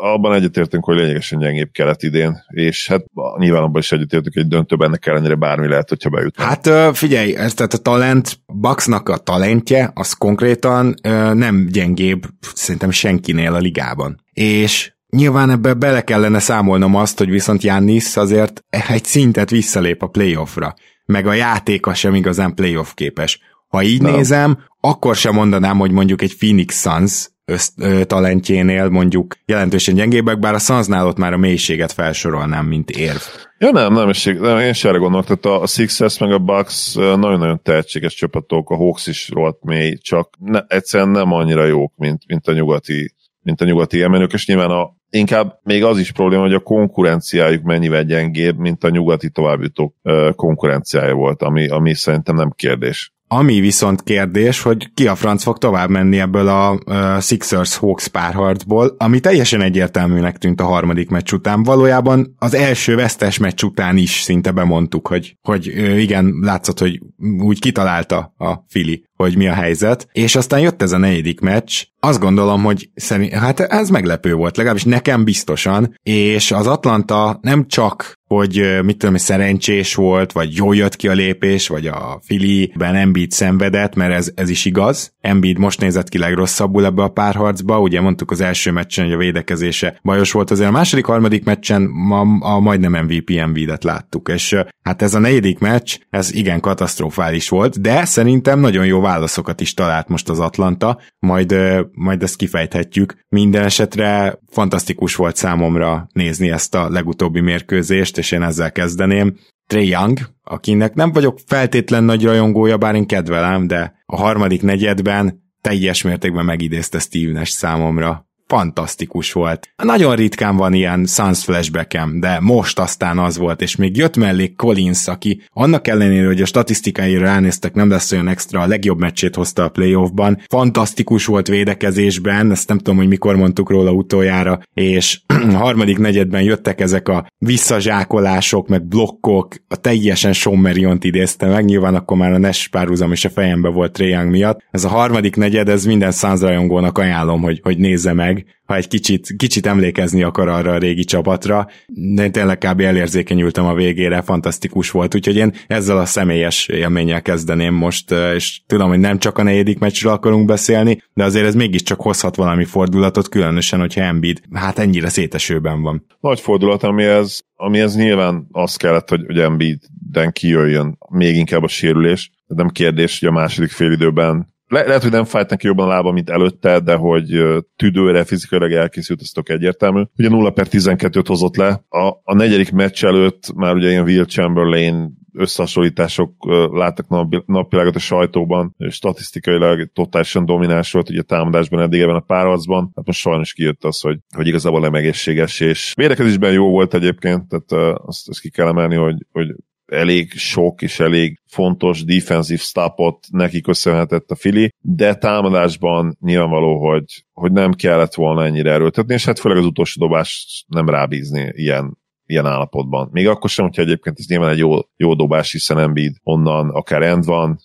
abban egyetértünk, hogy lényegesen gyengébb kelet idén, és hát nyilván abban is egyetértünk, hogy döntőben ennek ellenére bármi lehet, hogyha bejutnak. Hát figyelj, tehát a talent, Bucksnak a talentje, az konkrétan nem gyengébb szerintem senkinél a ligában. És Nyilván ebbe bele kellene számolnom azt, hogy viszont Giannis azért egy szintet visszalép a playoffra, meg a játéka sem igazán playoff képes. Ha így no. nézem, akkor sem mondanám, hogy mondjuk egy Phoenix Suns öszt, ö, talentjénél mondjuk jelentősen gyengébbek, bár a Sunsnál ott már a mélységet felsorolnám, mint érv. Ja nem, nem is, nem, én sem erre gondolok, tehát a, a Sixers meg a Bucks nagyon-nagyon tehetséges csapatok, a Hawks is rohadt mély, csak ne, egyszerűen nem annyira jók, mint, mint a nyugati mint a nyugati élmenők, és nyilván a, inkább még az is probléma, hogy a konkurenciájuk mennyivel gyengébb, mint a nyugati továbbjutók konkurenciája volt, ami, ami szerintem nem kérdés. Ami viszont kérdés, hogy ki a franc fog tovább menni ebből a Sixers-Hawks párharcból, ami teljesen egyértelműnek tűnt a harmadik meccs után. Valójában az első vesztes meccs után is szinte bemondtuk, hogy, hogy igen, látszott, hogy úgy kitalálta a Philly, hogy mi a helyzet, és aztán jött ez a negyedik meccs. Azt gondolom, hogy szerint, hát ez meglepő volt, legalábbis nekem biztosan, és az Atlanta nem csak, hogy mit tudom, szerencsés volt, vagy jól jött ki a lépés, vagy a Philly-ben Embiid szenvedett, mert ez, ez is igaz. Embiid most nézett ki legrosszabbul ebbe a párharcba, ugye mondtuk az első meccsen, hogy a védekezése bajos volt, azért a második, harmadik meccsen a, a majdnem em vé pé Embiidet láttuk, és hát ez a negyedik meccs, ez igen katasztrofális volt, de szerintem nagyon jó válaszokat is talált most az Atlanta, majd, majd ezt kifejthetjük. Minden esetre fantasztikus volt számomra nézni ezt a legutóbbi mérkőzést, és én ezzel kezdeném. Trae Young, akinek nem vagyok feltétlen nagy rajongója, bár én kedvelem, de a harmadik negyedben teljes mértékben megidézte Steve-es számomra. Fantasztikus volt. Nagyon ritkán van ilyen Suns flashbackem, de most aztán az volt, és még jött mellé Collins, aki annak ellenére, hogy a statisztikáira ránéztek, nem lesz olyan extra, a legjobb meccsét hozta a playoffban. Fantasztikus volt védekezésben, ezt nem tudom, hogy mikor mondtuk róla utoljára, és a harmadik negyedben jöttek ezek a visszazsákolások, meg blokkok, a teljesen Sean Marion-t idézte meg, nyilván akkor már a Nash párhuzam is a fejembe volt Trae Young miatt. Ez a harmadik negyed, ez minden Suns rajongónak ajánlom, hogy, hogy nézze meg, ha egy kicsit, kicsit emlékezni akar arra a régi csapatra, de tényleg kb. Elérzékenyültem a végére, fantasztikus volt, úgyhogy én ezzel a személyes élménnyel kezdeném most, és tudom, hogy nem csak a negyedik meccsről akarunk beszélni, de azért ez mégiscsak hozhat valami fordulatot, különösen, hogyha Embiid hát ennyire szétesőben van. Nagy fordulat, amihez, amihez nyilván az kellett, hogy, hogy Embiiden kijöjjön még inkább a sérülés, de nem kérdés, hogy a második fél időben Le- lehet, hogy nem fájt neki jobban a lába, mint előtte, de hogy tüdőre, fizikailag elkészült, ez tök egyértelmű. Ugye nulla per tizenkettőt hozott le. A, a negyedik meccs előtt már ugye ilyen Will Chamberlain összehasonlítások láttak nap, napvilágot a sajtóban, statisztikailag totálisan domináns volt ugye támadásban eddig ebben a párharcban, hát most sajnos kijött az, hogy, hogy igazából nem egészséges, és védekezésben jó volt egyébként, tehát azt, azt ki kell emelni, hogy, hogy elég sok és elég fontos defensív stoppot neki köszönhetett a Philly, de támadásban nyilvánvaló, hogy, hogy nem kellett volna ennyire erőltetni, és hát főleg az utolsó dobást nem rábízni ilyen, ilyen állapotban. Még akkor sem, hogyha egyébként ez nyilván egy jó, jó dobás, hiszen Embiid onnan akár end van,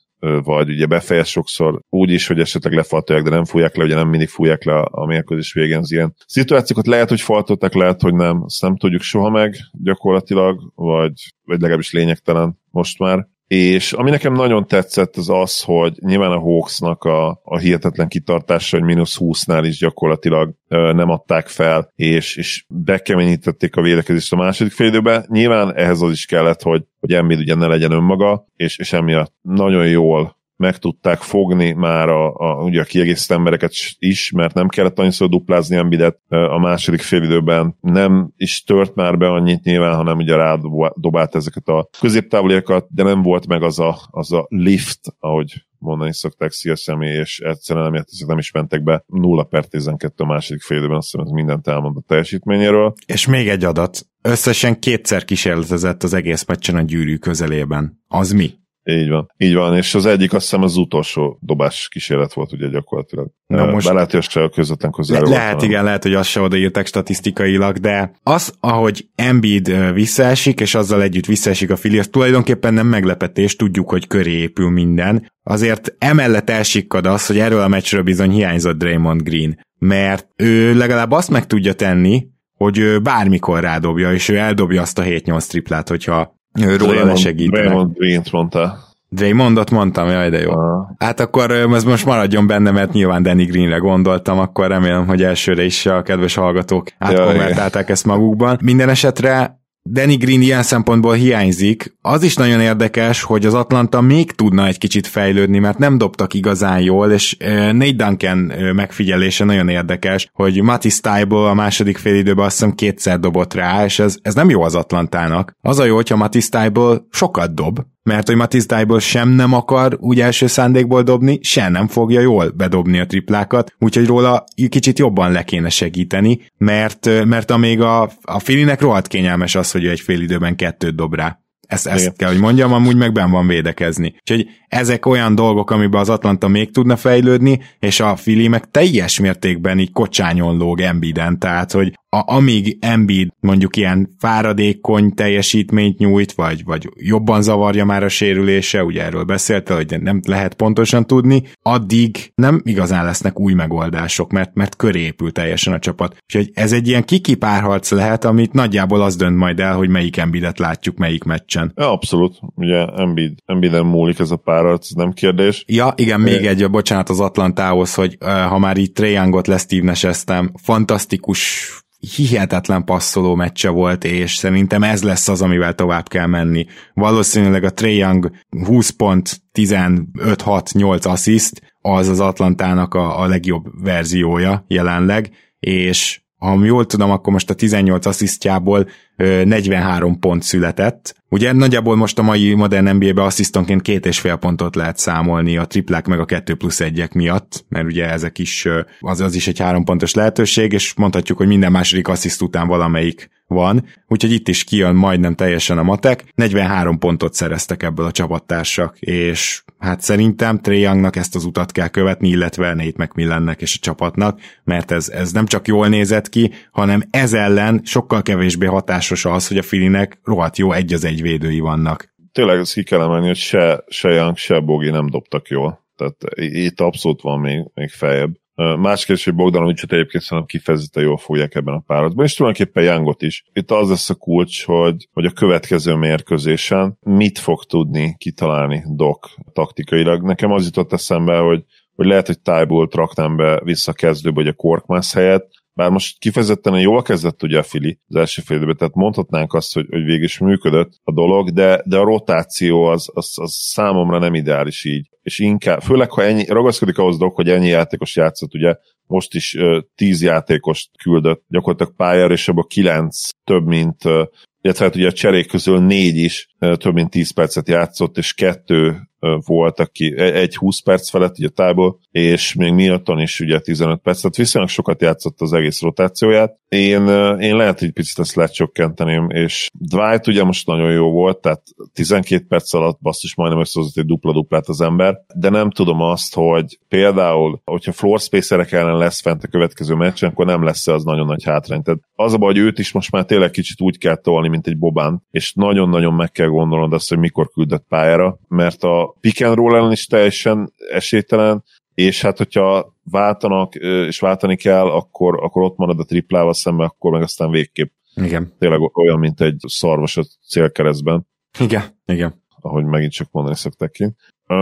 vagy ugye befejez sokszor úgy is, hogy esetleg lefaltolják, de nem fújják le, ugye nem mindig fújják le a mérkőzés végén az ilyen szituációkat, lehet, hogy faltolták, lehet, hogy nem, azt nem tudjuk soha meg gyakorlatilag, vagy, vagy legalábbis lényegtelen most már. És ami nekem nagyon tetszett, az az, hogy nyilván a Hawksnak a, a hihetetlen kitartása, hogy mínusz húsznál is gyakorlatilag ö, nem adták fel, és, és bekeményítették a védekezést a második fél időben. Nyilván ehhez az is kellett, hogy, hogy Embiid ugye ne legyen önmaga, és, és emiatt nagyon jól meg tudták fogni már a, a, ugye a kiegészítő embereket is, mert nem kellett annyiszor duplázni Embiidet a második fél időben. Nem is tört már be annyit nyilván, hanem ugye rádobált ezeket a középtávoliakat, de nem volt meg az a, az a lift, ahogy mondani szokták szia személy, és egyszerűen nem, ezek nem is mentek be. nulla per tizenkettő a második fél időben, azt hiszem, ez mindent elmond a teljesítményéről. És még egy adat. Összesen kétszer kísérletezett az egész meccsen a gyűrű közelében. Az mi? Így van, így van, és az egyik azt hiszem az utolsó dobás kísérlet volt ugye gyakorlatilag. Belát, hogy se közvetlen közel volt. Lehet, igen, lehet, hogy azt se odaírták statisztikailag, de az, ahogy Embiid visszaesik, és azzal együtt visszaesik a Philly, az tulajdonképpen nem meglepetés, tudjuk, hogy köré épül minden. Azért emellett elsikkad az, hogy erről a meccsről bizony hiányzott Draymond Green, mert ő legalább azt meg tudja tenni, hogy ő bármikor rádobja, és ő eldobja azt a hét-nyolc triplát, hogyha róla ne segítenek. Raymond Green-t mondta. Draymondot mondtam, jaj, de jó. Uh-huh. Hát akkor ez most maradjon benne, mert nyilván Danny Greenre gondoltam, akkor remélem, hogy elsőre is a kedves hallgatók átkonvertálták ezt magukban. Minden esetre Danny Green ilyen szempontból hiányzik. Az is nagyon érdekes, hogy az Atlanta még tudna egy kicsit fejlődni, mert nem dobtak igazán jól, és Nate Duncan megfigyelése nagyon érdekes, hogy Matisse Thybulle a második fél időben azt hiszem kétszer dobott rá, és ez, ez nem jó az Atlantának. Az a jó, hogyha Matisse Thybulle sokat dob, mert hogy Matisse Thybulle sem nem akar úgy első szándékból dobni, sem nem fogja jól bedobni a triplákat, úgyhogy róla kicsit jobban le kéne segíteni, mert, mert amíg a, a Phillynek rohadt kényelmes az, hogy egy fél időben kettőt dob rá. Ezt, ezt kell, hogy mondjam, amúgy meg benn van védekezni. Úgyhogy ezek olyan dolgok, amiben az Atlanta még tudna fejlődni, és a Philly meg teljes mértékben így kocsányon lóg Embiiden, tehát, hogy a, amíg Embiid mondjuk ilyen fáradékony teljesítményt nyújt, vagy, vagy jobban zavarja már a sérülése, ugye erről beszéltél, hogy nem lehet pontosan tudni, addig nem igazán lesznek új megoldások, mert, mert köré épül teljesen a csapat. Úgyhogy ez egy ilyen kikipárharc lehet, amit nagyjából az dönt majd el, hogy melyik Embiidet látjuk melyik meccsen. Ja, abszolút, ugye Embiid, Embiiden múlik ez a párharc, ez nem kérdés. Ja, igen, még é. egy, bocsánat az Atlantához, hogy ha már így Trae Youngot lesztívneseztem, fantasztikus hihetetlen passzoló meccse volt, és szerintem ez lesz az, amivel tovább kell menni. Valószínűleg a Trae Young húsz pont, tizenöt, hat, nyolc assziszt, az az Atlantának a, a legjobb verziója jelenleg, és ha jól tudom, akkor most a tizennyolc asszisztjából negyvenhárom pont született. Ugye nagyjából most a mai modern en bé á-ben asszisztonként két és fél pontot lehet számolni a triplák meg a kettő plusz egyek miatt, mert ugye ezek is, az, az is egy három pontos lehetőség, és mondhatjuk, hogy minden második assziszt után valamelyik van, úgyhogy itt is kijön majdnem teljesen a matek. negyvenhárom pontot szereztek ebből a csapattársak, és hát szerintem Trae Youngnak ezt az utat kell követni, illetve Nate McMillannek és a csapatnak, mert ez, ez nem csak jól nézett ki, hanem ez ellen sokkal kevésbé hatásos az, hogy a Phillynek rohadt jó egy az egy védői vannak. Tényleg ezt ki kell emelni, hogy se, se Young, se Bogi nem dobtak jól. Tehát itt abszolút van még, még feljebb. Másképp, hogy Bogdanovicsot egyébként szerintem kifejezetten jól fogják ebben a páratban, és tulajdonképpen Youngot is. Itt az lesz a kulcs, hogy, hogy a következő mérkőzésen mit fog tudni kitalálni Doc taktikailag. Nekem az jutott eszembe, hogy, hogy lehet, hogy Thybulle-t raknám be vissza kezdőbe, hogy a Korkmász helyett, bár most kifejezetten jól kezdett ugye a Fili az első fél időben, tehát mondhatnánk azt, hogy, hogy végig is működött a dolog, de, de a rotáció az, az, az számomra nem ideális így. És inkább, főleg, ha ennyi, ragaszkodik ahhoz dolog, hogy ennyi játékos játszott, ugye most is uh, tíz játékost küldött gyakorlatilag pályára, és abban kilenc több, mint uh, illetve hát ugye a cserék közül négy is uh, több, mint tíz percet játszott, és kettő volt, aki egy húsz perc felett ugye Thybulle, és még Middleton is ugye tizenöt perc, tehát viszonylag sokat játszott az egész rotációját. Én, én lehet, hogy picit ezt lecsökkenteném, és Dwight ugye most nagyon jó volt, tehát tizenkét perc alatt basszus majdnem összehozott egy dupla-duplát az ember, de nem tudom azt, hogy például, hogyha floor spacerek ellen lesz fent a következő meccsen, akkor nem lesz az nagyon nagy hátrány. Tehát az a baj, hogy őt is most már tényleg kicsit úgy kell tolni, mint egy Bobán, és nagyon-nagyon meg kell gondolnod azt, hogy mikor küldött pályára, mert a pick and roll ellen is teljesen esélytelen, és hát hogyha váltanak, és váltani kell, akkor, akkor ott marad a triplával szemben, akkor meg aztán végképp. Igen. Tényleg olyan, mint egy szarvas a célkeresztben. Igen, igen. Ahogy megint csak mondani szokták ki.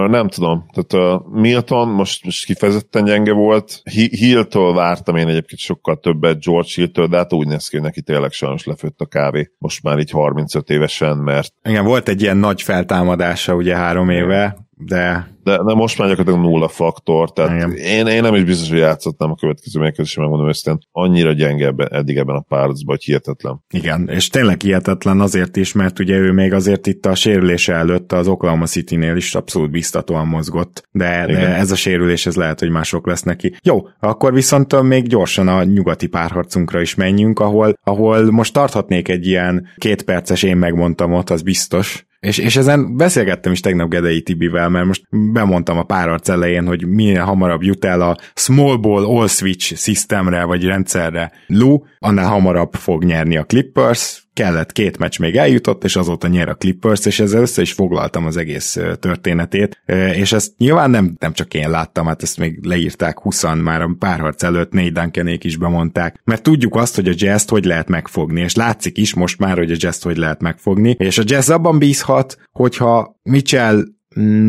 Nem tudom, tehát uh, Middleton most, most kifejezetten gyenge volt, Hill-től vártam én egyébként sokkal többet, George Hill-től, de hát úgy néz ki, hogy neki tényleg sajnos lefőtt a kávé, most már így harmincöt évesen, mert... Igen, volt egy ilyen nagy feltámadása ugye három éve, de... De, de most már gyakorlatilag nulla faktor, tehát én, én nem is biztos, hogy játszottam a következő mérkőzésben, megmondom őszintén, annyira gyenge ebben, eddig ebben a párcban, hogy hihetetlen. Igen, és tényleg hihetetlen azért is, mert ugye ő még azért itt a sérülése előtt az Oklahoma City-nél is abszolút biztatóan mozgott, de, de ez a sérülés, ez lehet, hogy mások lesz neki. Jó, akkor viszont még gyorsan a nyugati párharcunkra is menjünk, ahol, ahol most tarthatnék egy ilyen két perces én megmondtam ott, az biztos. És, és ezen beszélgettem is tegnap Gedei Tibivel, mert most bemondtam a párharc elején, hogy minél hamarabb jut el a small ball all switch systemre, vagy rendszerre Lou, annál hamarabb fog nyerni a Clippers, kellett két meccs még eljutott, és azóta nyer a Clippers, és ezzel össze is foglaltam az egész történetét, és ezt nyilván nem, nem csak én láttam, hát ezt még leírták húszan már a párharc előtt, Nate Duncanék is bemondták, mert tudjuk azt, hogy a Jazz-t hogy lehet megfogni, és látszik is most már, hogy a Jazz-t hogy lehet megfogni, és a Jazz abban bízhat, hogyha Mitchell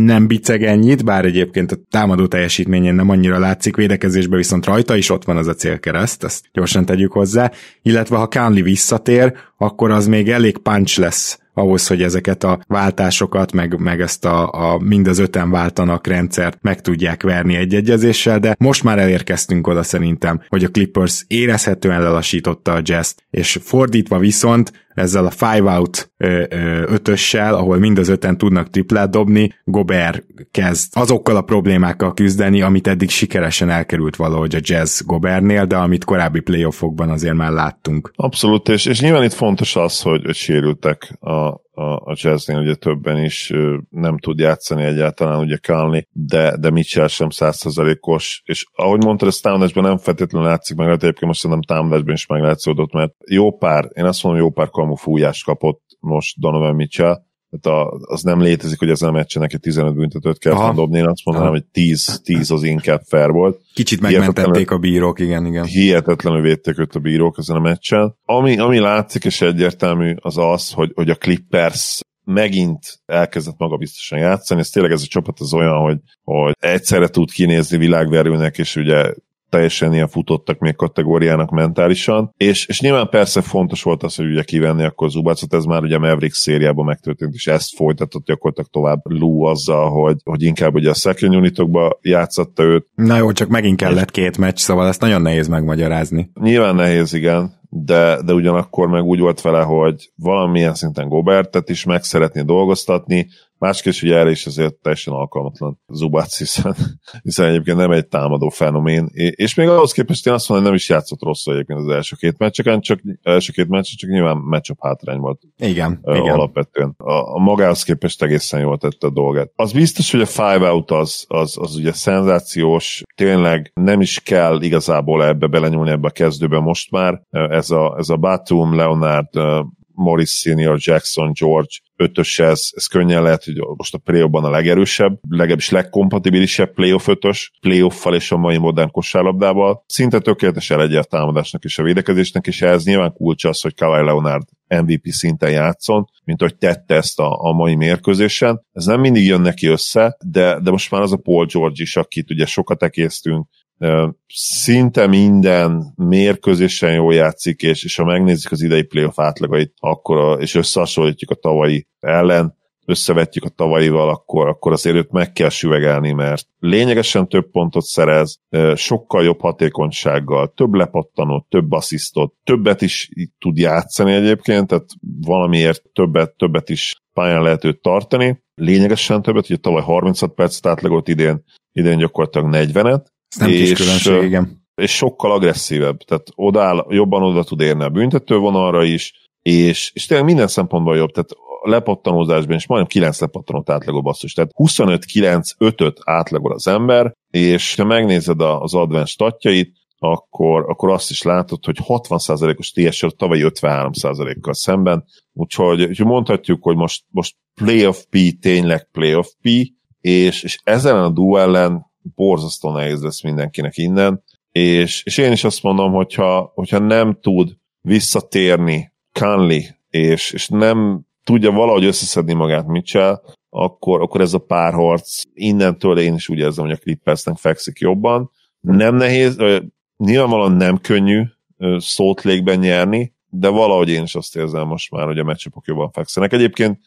nem biceg ennyit, bár egyébként a támadó teljesítményén nem annyira látszik, védekezésben viszont rajta is ott van az a célkereszt, ezt gyorsan tegyük hozzá, illetve ha Conley visszatér, akkor az még elég punch lesz ahhoz, hogy ezeket a váltásokat, meg, meg ezt a, a mind az öten váltanak rendszert meg tudják verni egy egyezéssel, de most már elérkeztünk oda szerintem, hogy a Clippers érezhetően lelassította a Jazzt, és fordítva viszont ezzel a five out ö, ö, ötössel, ahol mind az öten tudnak triplát dobni, Gobert kezd azokkal a problémákkal küzdeni, amit eddig sikeresen elkerült valahogy a Jazz Gobertnél, de amit korábbi playoffokban azért már láttunk. Abszolút, és, és nyilván itt fontos az, hogy, hogy sérültek a a Jazznél, ugye többen is nem tud játszani egyáltalán, ugye Conley, de, de Mitchell sem száz százalékos, és ahogy mondtad, ez támadásban nem feltétlenül látszik meg, lehet egyébként most szerintem támadásban is meglátszódott, mert jó pár, én azt mondom, jó pár kamu fújást kapott most Donovan Mitchell, tehát a, az nem létezik, hogy ezen a meccsen neki tizenöt büntetőt kell dobni, én azt mondanám, Aha. hogy tíz, tíz az inkább fair volt. Kicsit megmentették a bírók, igen, igen. Hihetetlenül védték őt a bírók ezen a meccsen. Ami, ami látszik és egyértelmű az az, hogy, hogy a Clippers megint elkezdett magabiztosan játszani, ez tényleg ez a csapat az olyan, hogy, hogy egyszerre tud kinézni világverőnek, és ugye teljesen ilyen futottak még kategóriának mentálisan, és, és nyilván persze fontos volt az, hogy ugye kivenni akkor Zubacot, ez már ugye a Maverick szériában megtörtént, és ezt folytatott gyakorlatilag tovább Lou azzal, hogy, hogy inkább ugye a second unitokba játszatta őt. Na jó, csak megint kellett két meccs, szóval ezt nagyon nehéz megmagyarázni. Nyilván nehéz, igen. De, de ugyanakkor meg úgy volt vele, hogy valamilyen szinten Gobertet is meg szeretné dolgoztatni, másképp ugye erre is azért teljesen alkalmatlan Zubac, hiszen, hiszen egyébként nem egy támadó fenomén, és még ahhoz képest én azt mondom, hogy nem is játszott rosszul egyébként az első két meccseken, csak első két meccsen, csak nyilván matchup hátrány volt. Igen, uh, igen. Alapvetően. A, a magához képest egészen jól tette a dolgát. Az biztos, hogy a five out az, az, az ugye szenzációs, tényleg nem is kell igazából ebbe belenyúlni ebbe a kezdőbe most már, ez a, ez a Batum, Leonard, uh, Morris senior, Jackson, George ötös, ez, ez könnyen lehet, hogy most a playoffban a legerősebb, legalábbis legkompatibilisebb playoff ötös, playoffal és a mai modern kosárlabdával. Szinte tökéletes elegye a támadásnak és a védekezésnek, és ez nyilván kulcs az, hogy Kawhi Leonard em vé pé szinten játszon, mint ahogy tette ezt a, a mai mérkőzésen. Ez nem mindig jön neki össze, de, de most már az a Paul George is, akit ugye sokat ekésztünk, szinte minden mérkőzésen jól játszik, és, és ha megnézzük az idei playoff átlagait, akkor a, és összehasonlítjuk a tavalyi ellen, összevetjük a tavalyival, akkor, akkor azért őt meg kell süvegelni, mert lényegesen több pontot szerez, sokkal jobb hatékonysággal, több lepattanót, több asszisztot, többet is tud játszani egyébként, tehát valamiért többet, többet is pályán lehet őt tartani, lényegesen többet, ugye tavaly harminchat percet átlagolt, idén, idén gyakorlatilag negyvenet, nem és, kis különbség, igen. És sokkal agresszívebb, tehát odáll, jobban oda tud érni a büntetővonalra is, és, és tényleg minden szempontból jobb, tehát a lepattanózásban is majdnem kilenc lepattanót átlagol basszus, tehát huszonöt kilenc ötöt átlagol az ember, és ha megnézed az advanced statjait, akkor, akkor azt is látod, hogy hatvan százalékos té es er tavaly ötvenhárom százalékkal szemben, úgyhogy, úgyhogy mondhatjuk, hogy most, most playoff P, tényleg playoff P, és, és ezen a duellen borzasztó nehéz lesz mindenkinek innen, és, és én is azt mondom, hogyha, hogyha nem tud visszatérni Conley, és, és nem tudja valahogy összeszedni magát Mitchell, akkor, akkor ez a párharc innentől én is úgy érzem, hogy a Clippersnek fekszik jobban. Nem nehéz, nyilvánvalóan nem könnyű szót légben nyerni, de valahogy én is azt érzem most már, hogy a meccsapok jobban fekszenek. Egyébként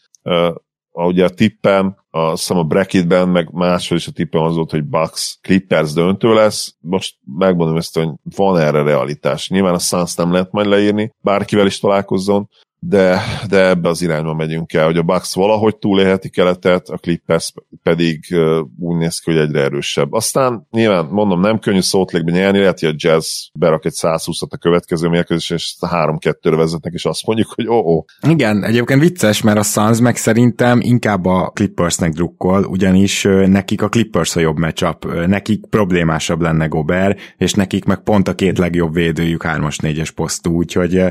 ugye a tippem, a, szóval a bracketben, meg máshol is a tippem az volt, hogy Bucks Clippers döntő lesz. Most megmondom ezt, hogy van erre realitás. Nyilván a Suns nem lehet majd leírni, bárkivel is találkozzon, de, de ebbe az irányba megyünk el, hogy a Bucks valahogy túlélheti Keletet, a Clippers pedig uh, úgy néz ki, hogy egyre erősebb. Aztán nyilván, mondom, nem könnyű szótlékben nyerni, lehet, hogy a Jazz berak egy száz húszat a következő mérkőzésen, és három kettőre vezetnek, és azt mondjuk, hogy ó-ó. Oh, oh. Igen, egyébként vicces, mert a Suns meg szerintem inkább a Clippersnek drukkol, ugyanis nekik a Clippers a jobb matchup, nekik problémásabb lenne Gobert, és nekik meg pont a két legjobb védőjük hármas négyes posztú, úgyhogy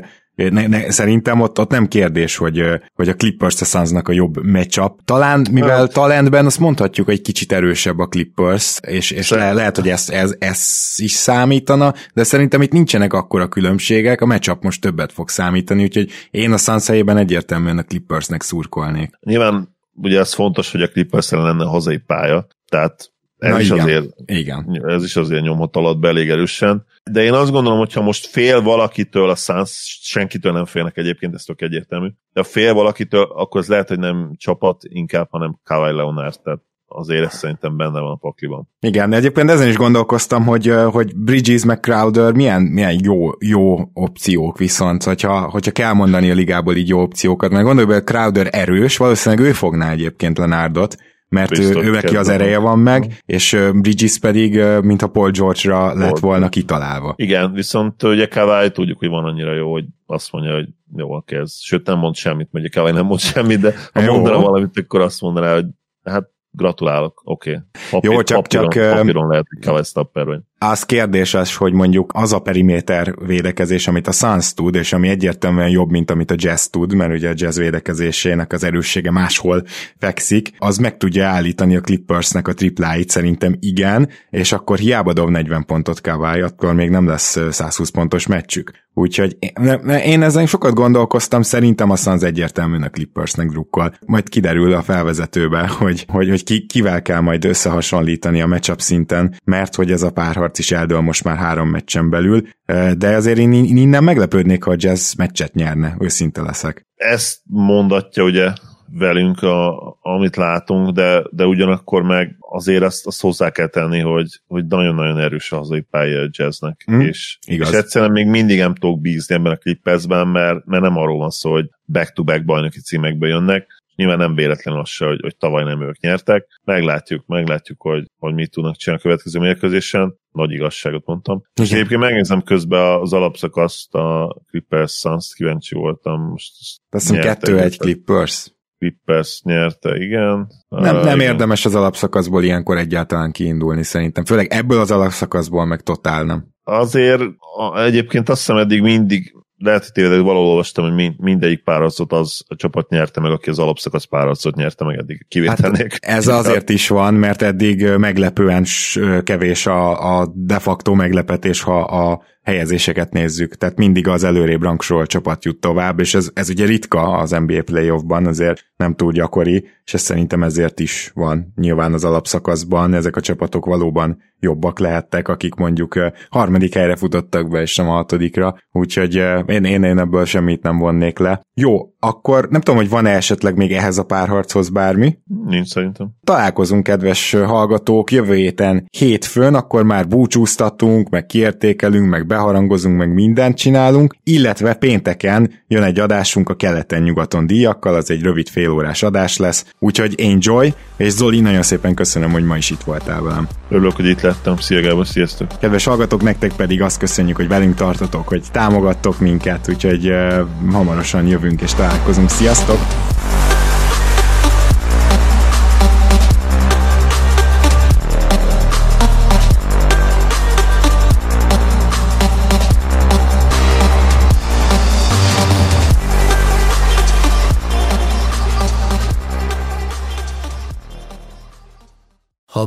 Ne, ne, szerintem ott, ott nem kérdés, hogy, hogy a Clippers a Sunsnak a jobb matchup. Talán, mivel talentben azt mondhatjuk, hogy kicsit erősebb a Clippers, és, és le, lehet, hogy ez, ez, ez is számítana, de szerintem itt nincsenek akkora különbségek, a matchup most többet fog számítani, úgyhogy én a Suns helyében egyértelműen a Clippersnek szurkolnék. Nyilván ugye az fontos, hogy a Clippers ellen lenne hazai pálya, tehát ez, na, is, igen. Azért, igen. Ez is azért nyomhat alatt be elég erősen. De én azt gondolom, hogyha most fél valakitől, a Suns, senkitől nem félnek egyébként, ez tök egyértelmű, de ha fél valakitől, akkor ez lehet, hogy nem csapat inkább, hanem Kawhi Leonard, tehát azért ez szerintem benne van a pakliban. Igen, egyébként ezen is gondolkoztam, hogy, hogy Bridges meg Crowder milyen, milyen jó, jó opciók viszont, hogyha, hogyha kell mondani a ligából így jó opciókat, mert gondolj, hogy Crowder erős, valószínűleg ő fogná egyébként Leonardot, mert biztos, ő neki az ereje van meg, és Bridges pedig, mint a Paul George-ra Paul. lett volna kitalálva. Igen, viszont ugye Kawhi tudjuk, hogy van annyira jó, hogy azt mondja, hogy jó, oké, ez, sőt nem mond semmit, mert ugye Kawhi nem mond semmit, de ha jó. mondaná valamit, akkor azt mondaná, hogy hát gratulálok, oké. Okay. Papír, jó, csak, papíron, csak papíron lehet, hogy kevesztabb pervény. Az kérdés az, hogy mondjuk az a periméter védekezés, amit a Suns tud, és ami egyértelműen jobb, mint amit a Jazz tud, mert ugye a Jazz védekezésének az erőssége máshol fekszik, az meg tudja állítani a Clippersnek a tripláit, szerintem igen, és akkor hiába dob negyven pontot Kawhi, akkor még nem lesz százhúsz pontos meccsük. Úgyhogy én ezen sokat gondolkoztam, szerintem a Suns egyértelműen a Clippersnek drukkol. Majd kiderül a felvezetőben, hogy, hogy, hogy ki, kivel kell majd összehasonlítani a matchup szinten, mert hogy ez a párharc is eldől most már három meccsen belül, de azért én innen meglepődnék, ha a Jazz meccset nyerne, őszinte leszek. Ezt mondatja ugye velünk, a, amit látunk, de, de ugyanakkor meg azért azt, azt hozzá kell tenni, hogy, hogy nagyon-nagyon erős a hazai pálya a Jazznek, hmm, és, és egyszerűen még mindig nem tudok bízni ebben a Clippersben, mert, mert nem arról van szó, hogy back-to-back bajnoki címekbe jönnek. Nyilván nem véletlenül az se, hogy, hogy tavaly nem ők nyertek. Meglátjuk, meglátjuk, hogy, hogy mit tudnak csinálni a következő mérkőzésen. Nagy igazságot mondtam. És egyébként megnézem közben az alapszakaszt, a Clippers Suns-t, kíváncsi voltam. Azt hiszem kettő egy Clippers. Clippers nyerte, igen. Nem, nem igen. Érdemes az alapszakaszból ilyenkor egyáltalán kiindulni szerintem. Főleg ebből az alapszakaszból meg totál nem. Azért egyébként azt hiszem eddig mindig lehet, hogy tényleg valahol olvastam, hogy mindegyik párharcot az a csapat nyerte meg, aki az alapszakasz párharcot nyerte meg eddig kivételnék. Hát ez azért is van, mert eddig meglepően kevés a, a de facto meglepetés, ha a helyezéseket nézzük. Tehát mindig az előrébb rangsorol csapat jut tovább, és ez, ez ugye ritka az en bé á playoffban, azért nem túl gyakori, és ez szerintem ezért is van. Nyilván az alapszakaszban ezek a csapatok valóban jobbak lehettek, akik mondjuk harmadik helyre futottak be, és nem a hatodikra, úgyhogy én, én, én ebből semmit nem vonnék le. Jó, akkor nem tudom, hogy van-e esetleg még ehhez a párharchoz bármi? Nincs szerintem. Találkozunk, kedves hallgatók, jövő héten hétfőn, akkor már búcsúztatunk, meg kiértékelünk, meg beharangozunk, meg mindent csinálunk, illetve pénteken jön egy adásunk a Keleten-nyugaton díjakkal, az egy rövid félórás adás lesz, úgyhogy enjoy, és Zoli, nagyon szépen köszönöm, hogy ma is itt voltál velem. Örülök, hogy itt lettem, szia Gábor, sziasztok! Kedves hallgatók, nektek pedig azt köszönjük, hogy velünk tartotok, hogy támogattok minket, úgyhogy uh, hamarosan jövünk és találkozunk, sziasztok! Ha